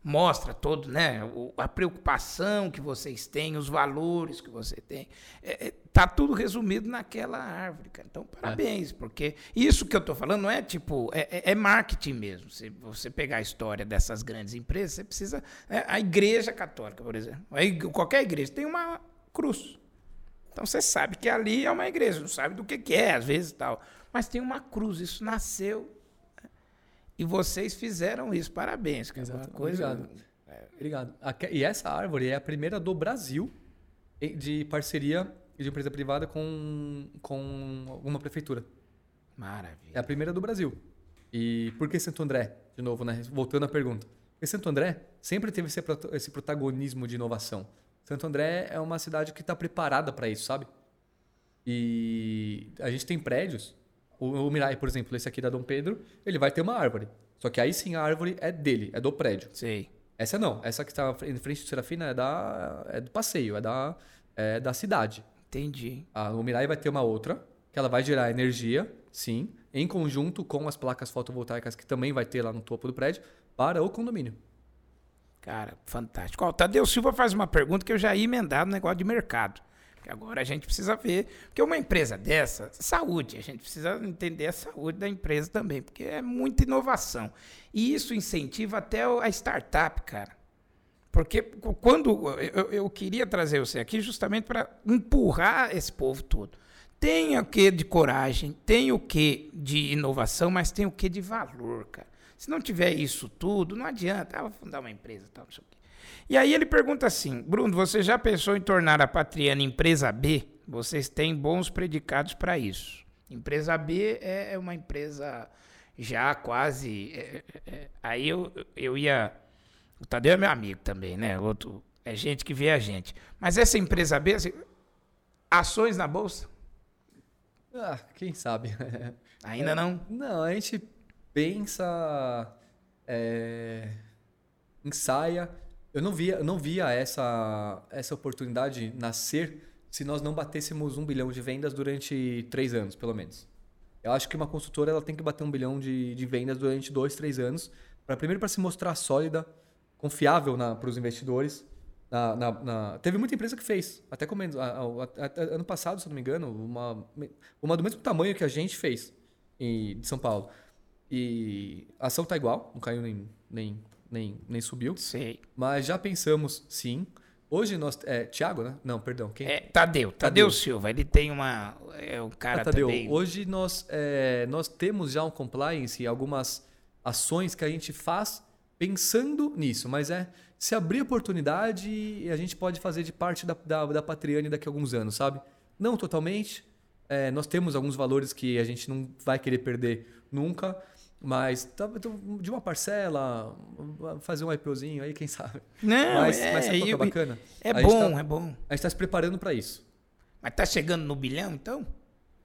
mostra todo, né, a preocupação que vocês têm, os valores que você tem. Está tudo resumido naquela árvore, cara. Então, parabéns, porque isso que eu estou falando não é tipo... É marketing mesmo. Se você pegar a história dessas grandes empresas, você precisa... a Igreja Católica, por exemplo. Qualquer igreja tem uma cruz. Então, você sabe que ali é uma igreja, não sabe do que é, às vezes, tal. Mas tem uma cruz, isso nasceu... E vocês fizeram isso, parabéns. Que coisa... Obrigado. E essa árvore é a primeira do Brasil de parceria de empresa privada com uma prefeitura. Maravilha. É a primeira do Brasil. E por que Santo André? De novo, né? Voltando à pergunta. Porque Santo André sempre teve esse protagonismo de inovação. Santo André é uma cidade que está preparada para isso, sabe? E a gente tem prédios... O Mirai, por exemplo, esse aqui da Dom Pedro, ele vai ter uma árvore. Só que aí sim a árvore é dele, é do prédio. Sim. Essa não. Essa que está em frente do Serafina é do passeio, é da cidade. Entendi. O Mirai vai ter uma outra, que ela vai gerar energia, sim, em conjunto com as placas fotovoltaicas que também vai ter lá no topo do prédio, para o condomínio. Cara, fantástico. O Tadeu Silva faz uma pergunta que eu já ia emendar no negócio de mercado. Que agora a gente precisa ver, porque uma empresa dessa, saúde, a gente precisa entender a saúde da empresa também, porque é muita inovação. E isso incentiva até a startup, cara. Porque quando eu queria trazer você aqui justamente para empurrar esse povo todo. Tem o quê de coragem, tem o quê de inovação, mas tem o quê de valor, cara. Se não tiver isso tudo, não adianta. Vou fundar uma empresa, tal, não sei o quê. E aí ele pergunta assim, Bruno, você já pensou em tornar a Patriani empresa B? Vocês têm bons predicados para isso. Empresa B é uma empresa já quase... Aí eu ia... O Tadeu é meu amigo também, né? Outro, é gente que vê a gente. Mas essa empresa B, assim, ações na Bolsa? Quem sabe? Ainda não? Não, a gente pensa... ensaia... Eu não via essa oportunidade nascer se nós não batêssemos 1 bilhão de vendas durante 3 anos, pelo menos. Eu acho que uma construtora ela tem que bater 1 bilhão de vendas durante 2, 3 anos, primeiro para se mostrar sólida, confiável para os investidores. Teve muita empresa que fez, até ano passado, se não me engano, uma do mesmo tamanho que a gente fez de São Paulo. E a ação está igual, não caiu nem subiu. Sei. Mas já pensamos, sim. Hoje nós... Tiago, né? Não, perdão. Quem? Tadeu Silva. Ele tem uma... o cara Tadeu, também... Hoje nós temos já um compliance e algumas ações que a gente faz pensando nisso. Mas se abrir oportunidade, a gente pode fazer de parte da Patriani daqui a alguns anos, sabe? Não totalmente. Nós temos alguns valores que a gente não vai querer perder nunca. Mas de uma parcela, fazer um IPOzinho aí, quem sabe. Não, mas sabe o que é bacana? É bom. A gente está se preparando para isso. Mas está chegando no bilhão, então?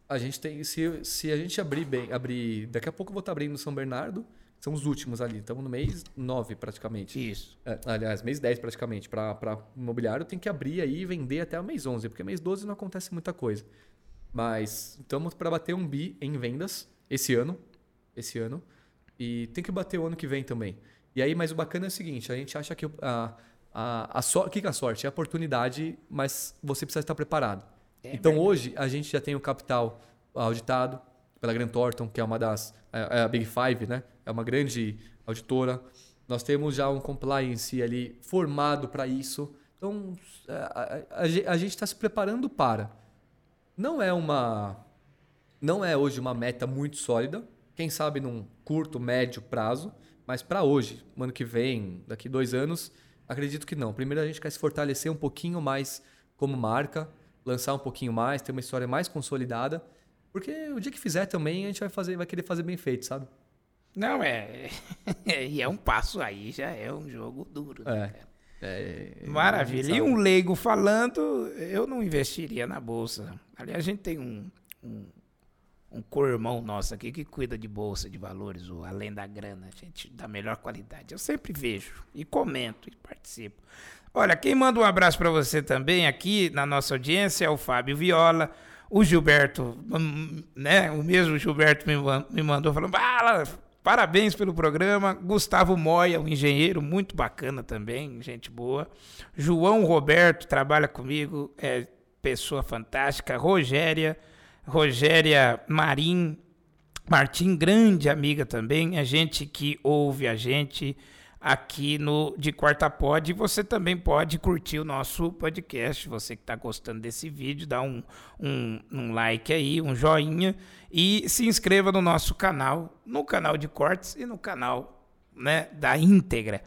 A gente tem... Se a gente abrir bem... Daqui a pouco eu vou estar abrindo no São Bernardo. São os últimos ali. Estamos no mês 9 praticamente. Isso. Aliás, mês 10 praticamente. Para imobiliário tem que abrir aí e vender até o mês 11. Porque mês 12 não acontece muita coisa. Mas estamos para bater 1 bi em vendas esse ano, e tem que bater o ano que vem também. E aí, mas o bacana é o seguinte, a gente acha que a sorte é a oportunidade, mas você precisa estar preparado. Então verdade. Hoje a gente já tem o capital auditado pela Grant Thornton, que é uma das a Big Five, né? É uma grande auditora. Nós temos já um compliance ali formado para isso. Então, a gente está se preparando para. Não é hoje uma meta muito sólida, quem sabe num curto, médio prazo, mas para hoje, no ano que vem, daqui 2 anos, acredito que não. Primeiro a gente quer se fortalecer um pouquinho mais como marca, lançar um pouquinho mais, ter uma história mais consolidada, porque o dia que fizer também a gente vai querer fazer bem feito, sabe? Não, e é um passo aí, já é um jogo duro, né, cara? Maravilha. E um leigo falando, eu não investiria na bolsa. Aliás, a gente tem um co-irmão nosso aqui que cuida de bolsa de valores, o Além da Grana, gente da melhor qualidade. Eu sempre vejo e comento e participo. Olha, quem manda um abraço para você também aqui na nossa audiência é o Fábio Viola. O Gilberto, né? O mesmo Gilberto me mandou falando, parabéns pelo programa. Gustavo Moya, um engenheiro muito bacana também, gente boa. João Roberto trabalha comigo, é pessoa fantástica. Rogéria Martim, grande amiga também, é gente que ouve a gente aqui no de Quarta Pod. E você também pode curtir o nosso podcast, você que está gostando desse vídeo, dá um like aí, um joinha, e se inscreva no nosso canal, no canal de cortes e no canal, né, da íntegra,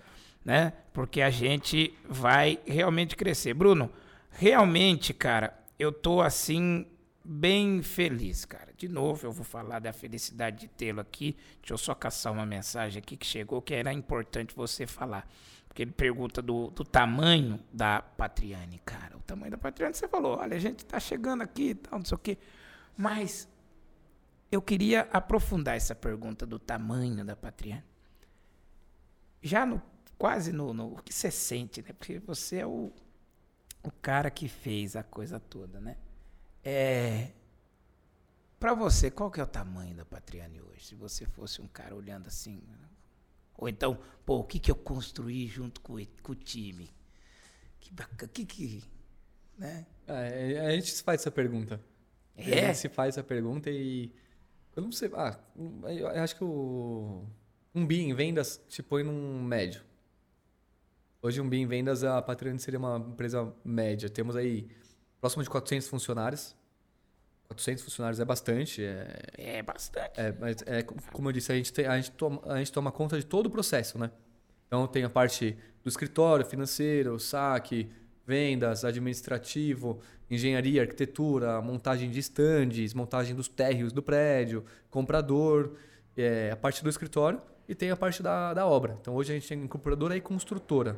né, porque a gente vai realmente crescer. Bruno, realmente, cara, eu tô assim bem feliz, cara. De novo, eu vou falar da felicidade de tê-lo aqui. Deixa eu só caçar uma mensagem aqui que chegou, que era importante você falar. Porque ele pergunta do tamanho da Patriani, cara. O tamanho da Patriani, você falou, olha, a gente tá chegando aqui e tal, não sei o quê. Mas eu queria aprofundar essa pergunta do tamanho da Patriani. Já no o que você sente, né? Porque você é o cara que fez a coisa toda, né? Para você, qual que é o tamanho da Patriani hoje? Se você fosse um cara olhando assim, ou então, pô, o que que eu construí junto com o time? Que bacana, né? A gente se faz essa pergunta. A gente se faz essa pergunta e eu não sei, eu acho que um BI em vendas se põe num médio. Hoje um BI em vendas, a Patriani seria uma empresa média. Temos aí próximo de 400 funcionários. 400 funcionários é bastante. É bastante. Como eu disse, a gente toma conta de todo o processo, né? Então, tem a parte do escritório, financeiro, saque, vendas, administrativo, engenharia, arquitetura, montagem de estandes, montagem dos térreos do prédio, comprador, a parte do escritório, e tem a parte da obra. Então, hoje a gente tem incorporadora e construtora.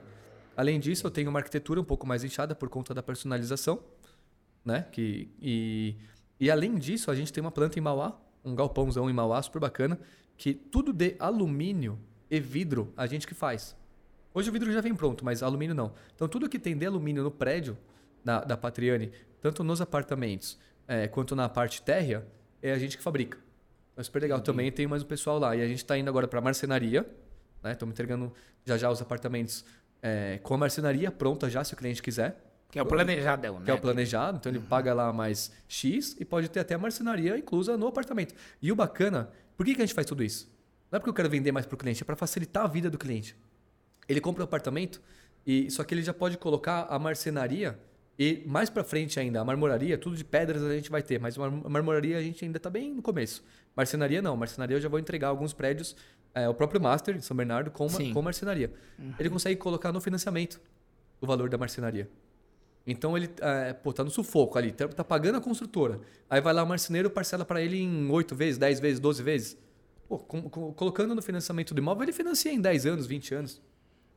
Além disso, eu tenho uma arquitetura um pouco mais inchada por conta da personalização, né? E além disso, a gente tem uma planta em Mauá, um galpãozão em Mauá, super bacana, que tudo de alumínio e vidro a gente que faz. Hoje o vidro já vem pronto, mas alumínio não. Então, tudo que tem de alumínio no prédio da Patriani, tanto nos apartamentos quanto na parte térrea, é a gente que fabrica. É super legal. Também tem mais um pessoal lá. E a gente está indo agora para a marcenaria, né? Estamos entregando já os apartamentos com a marcenaria pronta já, se o cliente quiser. Que é o planejadão, né? Que é o planejado, então ele paga lá mais X e pode ter até a marcenaria inclusa no apartamento. E o bacana, por que a gente faz tudo isso? Não é porque eu quero vender mais para o cliente, é para facilitar a vida do cliente. Ele compra o apartamento, só que ele já pode colocar a marcenaria e mais para frente ainda, a marmoraria, tudo de pedras a gente vai ter, mas a marmoraria a gente ainda está bem no começo. Marcenaria não, marcenaria eu já vou entregar alguns prédios, o próprio Master de São Bernardo com marcenaria. Uhum. Ele consegue colocar no financiamento o valor da marcenaria. Então ele tá no sufoco ali, tá pagando a construtora. Aí vai lá o marceneiro, parcela para ele em 8 vezes, 10 vezes, 12 vezes. Pô, colocando no financiamento do imóvel, ele financia em 10 anos, 20 anos.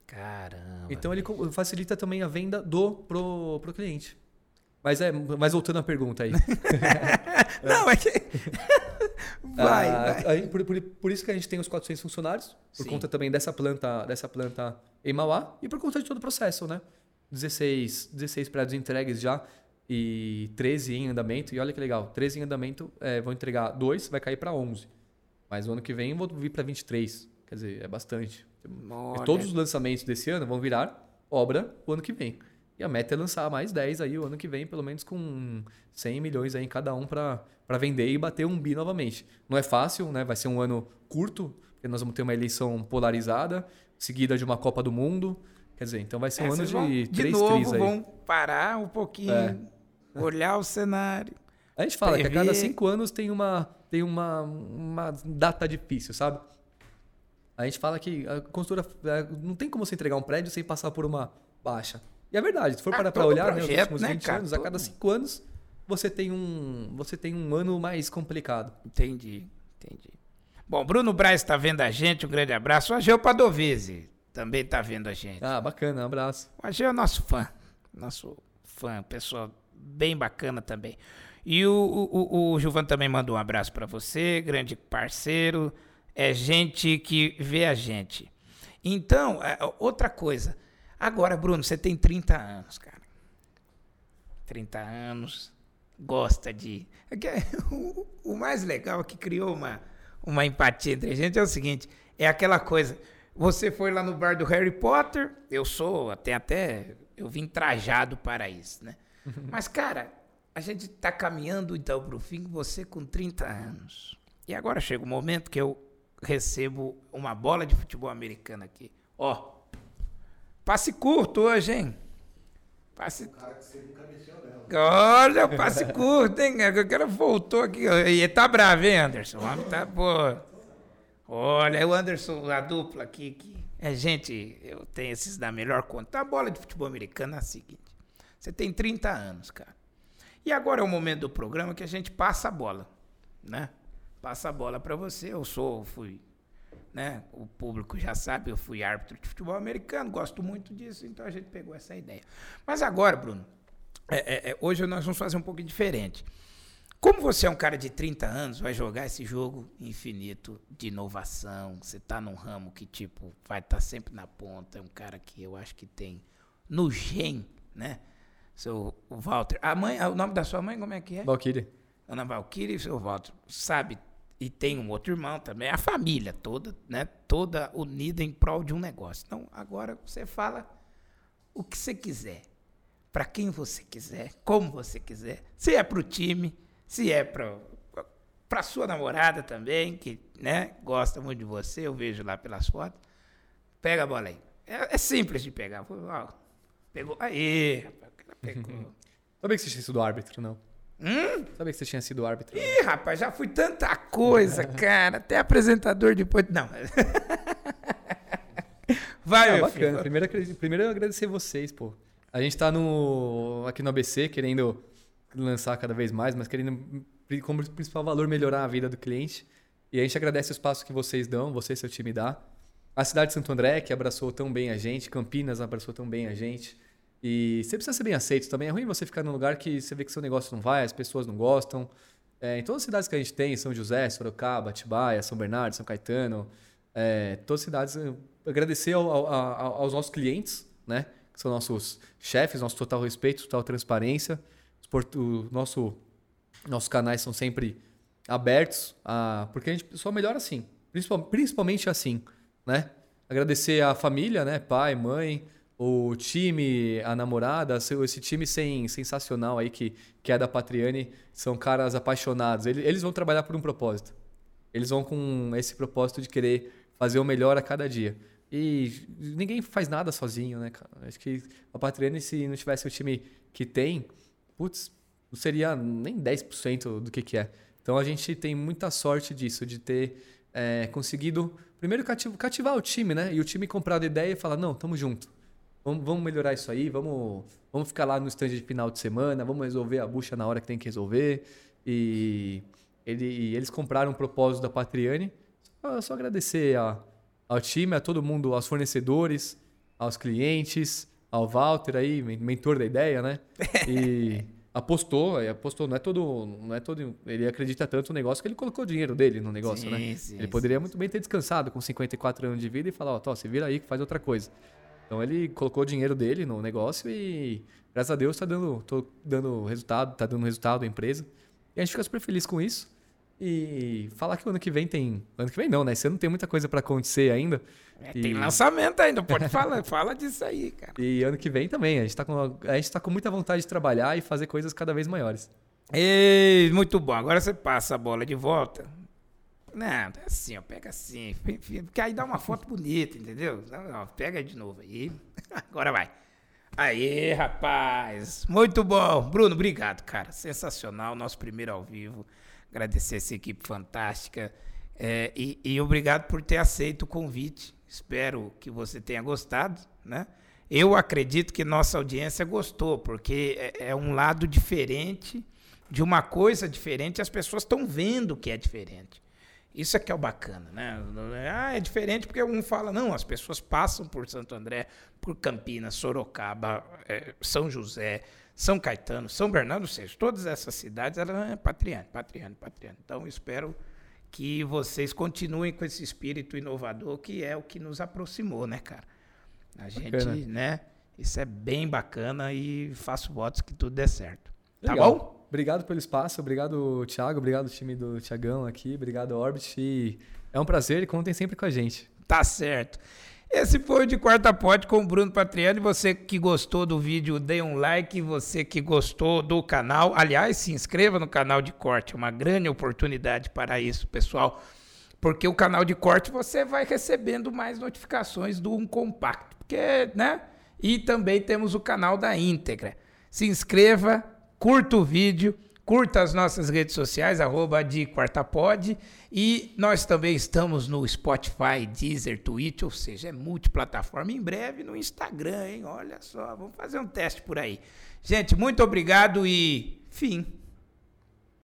Caramba. Então ele facilita também a venda pro cliente. Mas voltando à pergunta aí. Não, é que... vai. Por isso que a gente tem os 400 funcionários, por Sim. conta também dessa planta em Mauá e por conta de todo o processo, né? 16 prédios entregues já e 13 em andamento. E olha que legal, 13 em andamento, vou entregar 2, vai cair para 11. Mas o ano que vem vou vir para 23. Quer dizer, é bastante. Olha. Todos os lançamentos desse ano vão virar obra o ano que vem. E a meta é lançar mais 10 aí o ano que vem, pelo menos com 100 milhões aí em cada um para vender e bater um bi novamente. Não é fácil, né? Vai ser um ano curto, porque nós vamos ter uma eleição polarizada, seguida de uma Copa do Mundo. Quer dizer, então vai ser um ano de três tris aí. Vão parar um pouquinho, olhar o cenário. A gente fala que a cada 5 anos tem uma data difícil, sabe? A gente fala que a construtora não tem como você entregar um prédio sem passar por uma baixa. E é verdade, se for parar para olhar, projeto, né, nos últimos 20 anos, a cada 5 anos você tem um ano mais complicado. Entendi. Bom, Bruno Braz está vendo a gente, um grande abraço. O Ageu Padovese também está vendo a gente. Ah, bacana, um abraço. O Ageu é nosso fã, pessoa bem bacana também. E o Gilvan também mandou um abraço para você, grande parceiro, é gente que vê a gente. Então, outra coisa, agora, Bruno, você tem 30 anos, cara. 30 anos, gosta de... O mais legal é que criou uma empatia entre a gente é o seguinte, é aquela coisa, você foi lá no bar do Harry Potter, eu vim trajado para isso, né? Mas, cara, a gente está caminhando, então, para o fim, você com 30 anos. E agora chega o momento que eu recebo uma bola de futebol americano aqui. Ó, passe curto hoje, hein? Passe... Cara que você nunca mexeu nela. Olha, passe curto, hein? O cara voltou aqui. E tá bravo, hein, Anderson? O homem tá, pô. Olha, o Anderson, a dupla aqui. Gente, eu tenho esses da melhor conta. A bola de futebol americano é a seguinte. Você tem 30 anos, cara. E agora é o momento do programa que a gente passa a bola, né? Passa a bola pra você. Eu fui... Né? O público já sabe, eu fui árbitro de futebol americano, gosto muito disso, então a gente pegou essa ideia. Mas agora, Bruno, hoje nós vamos fazer um pouco diferente. Como você é um cara de 30 anos, vai jogar esse jogo infinito de inovação, você está num ramo que tipo vai estar sempre na ponta, é um cara que eu acho que tem no gen, né? Seu Walter, a mãe, o nome da sua mãe como é que é? Valkyrie. Ana Valkyrie, seu Walter, sabe... E tem um outro irmão também, a família toda, né? Toda unida em prol de um negócio. Então, agora você fala o que você quiser, para quem você quiser, como você quiser. Se é para o time, se é para sua namorada também, que, né, gosta muito de você, eu vejo lá pelas fotos. Pega a bola aí. É simples de pegar. Pegou. Aí, rapaz, o cara pegou. Sabia que você tinha sido árbitro, não? Sabia que você tinha sido árbitro? Ih, rapaz, já fui tanta coisa, cara. Até apresentador depois... Não. Vai, meu bacana. Filho. Primeiro eu agradecer vocês, pô. A gente tá aqui no ABC querendo lançar cada vez mais, mas querendo, como principal valor, melhorar a vida do cliente. E a gente agradece o espaço que vocês dão, você e seu time dá. A cidade de Santo André, que abraçou tão bem a gente. Campinas abraçou tão bem a gente. E você precisa ser bem aceito também. É ruim você ficar num lugar que você vê que seu negócio não vai, as pessoas não gostam. Em todas as cidades que a gente tem, São José, Sorocaba, Atibaia, São Bernardo, São Caetano, todas as cidades, agradecer aos nossos clientes, né? Que são nossos chefes, nosso total respeito, total transparência. Nossos canais são sempre abertos, porque a gente só melhora assim, principalmente assim, né? Agradecer à família, né? Pai, mãe... O time, a namorada, esse time sensacional aí que é da Patriani, são caras apaixonados. Eles vão trabalhar por um propósito. Eles vão com esse propósito de querer fazer o melhor a cada dia. E ninguém faz nada sozinho, né, cara? Acho que a Patriani, se não tivesse o time que tem, não seria nem 10% do que é. Então a gente tem muita sorte disso, de ter conseguido, primeiro, cativar o time, né? E o time comprar a ideia e falar: não, tamo junto. Vamos melhorar isso aí, vamos ficar lá no stand de final de semana, vamos resolver a bucha na hora que tem que resolver. E eles compraram um propósito da Patriani. Só agradecer ao time, a todo mundo, aos fornecedores, aos clientes, ao Walter aí, mentor da ideia, né? E apostou, não é todo, ele acredita tanto no negócio que ele colocou o dinheiro dele no negócio, né? Ele poderia muito bem ter descansado com 54 anos de vida e falar: ó, você vira aí que faz outra coisa. Então, ele colocou o dinheiro dele no negócio e, graças a Deus, está dando resultado à empresa. E a gente fica super feliz com isso. E falar que o ano que vem tem... Ano que vem não, né? Esse ano tem muita coisa para acontecer ainda. Tem lançamento ainda, pode falar. Fala disso aí, cara. E ano que vem também. A gente está com muita vontade de trabalhar e fazer coisas cada vez maiores. Ei, muito bom. Agora você passa a bola de volta Não, tá assim, ó, pega assim, porque aí dá uma foto bonita, entendeu? Não, pega de novo aí, agora vai. Aê, rapaz, muito bom. Bruno, obrigado, cara, sensacional, nosso primeiro ao vivo. Agradecer essa equipe fantástica e obrigado por ter aceito o convite. Espero que você tenha gostado, né? Eu acredito que nossa audiência gostou, porque é um lado diferente de uma coisa diferente, as pessoas estão vendo que é diferente. Isso é que é o bacana, né? Ah, é diferente porque um fala, não, as pessoas passam por Santo André, por Campinas, Sorocaba, São José, São Caetano, São Bernardo, ou seja, todas essas cidades, elas, Patriani. Então, espero que vocês continuem com esse espírito inovador, que é o que nos aproximou, né, cara? A gente, né? Isso é bem bacana e faço votos que tudo dê certo. Legal. Tá bom? Obrigado pelo espaço, obrigado, Thiago, obrigado, time do Thiagão aqui, obrigado, Orbit. E é um prazer e contem sempre com a gente. Tá certo. Esse foi o de Quarta Pod com o Bruno Patriani. Você que gostou do vídeo, dê um like. Você que gostou do canal, aliás, se inscreva no canal de corte. É uma grande oportunidade para isso, pessoal, porque o canal de corte você vai recebendo mais notificações do Um Compacto, porque, né? E também temos o canal da íntegra. Se inscreva. Curta o vídeo, curta as nossas redes sociais, @deQuartaPod. E nós também estamos no Spotify, Deezer, Twitch, ou seja, é multiplataforma. Em breve no Instagram, hein? Olha só, vamos fazer um teste por aí. Gente, muito obrigado e fim.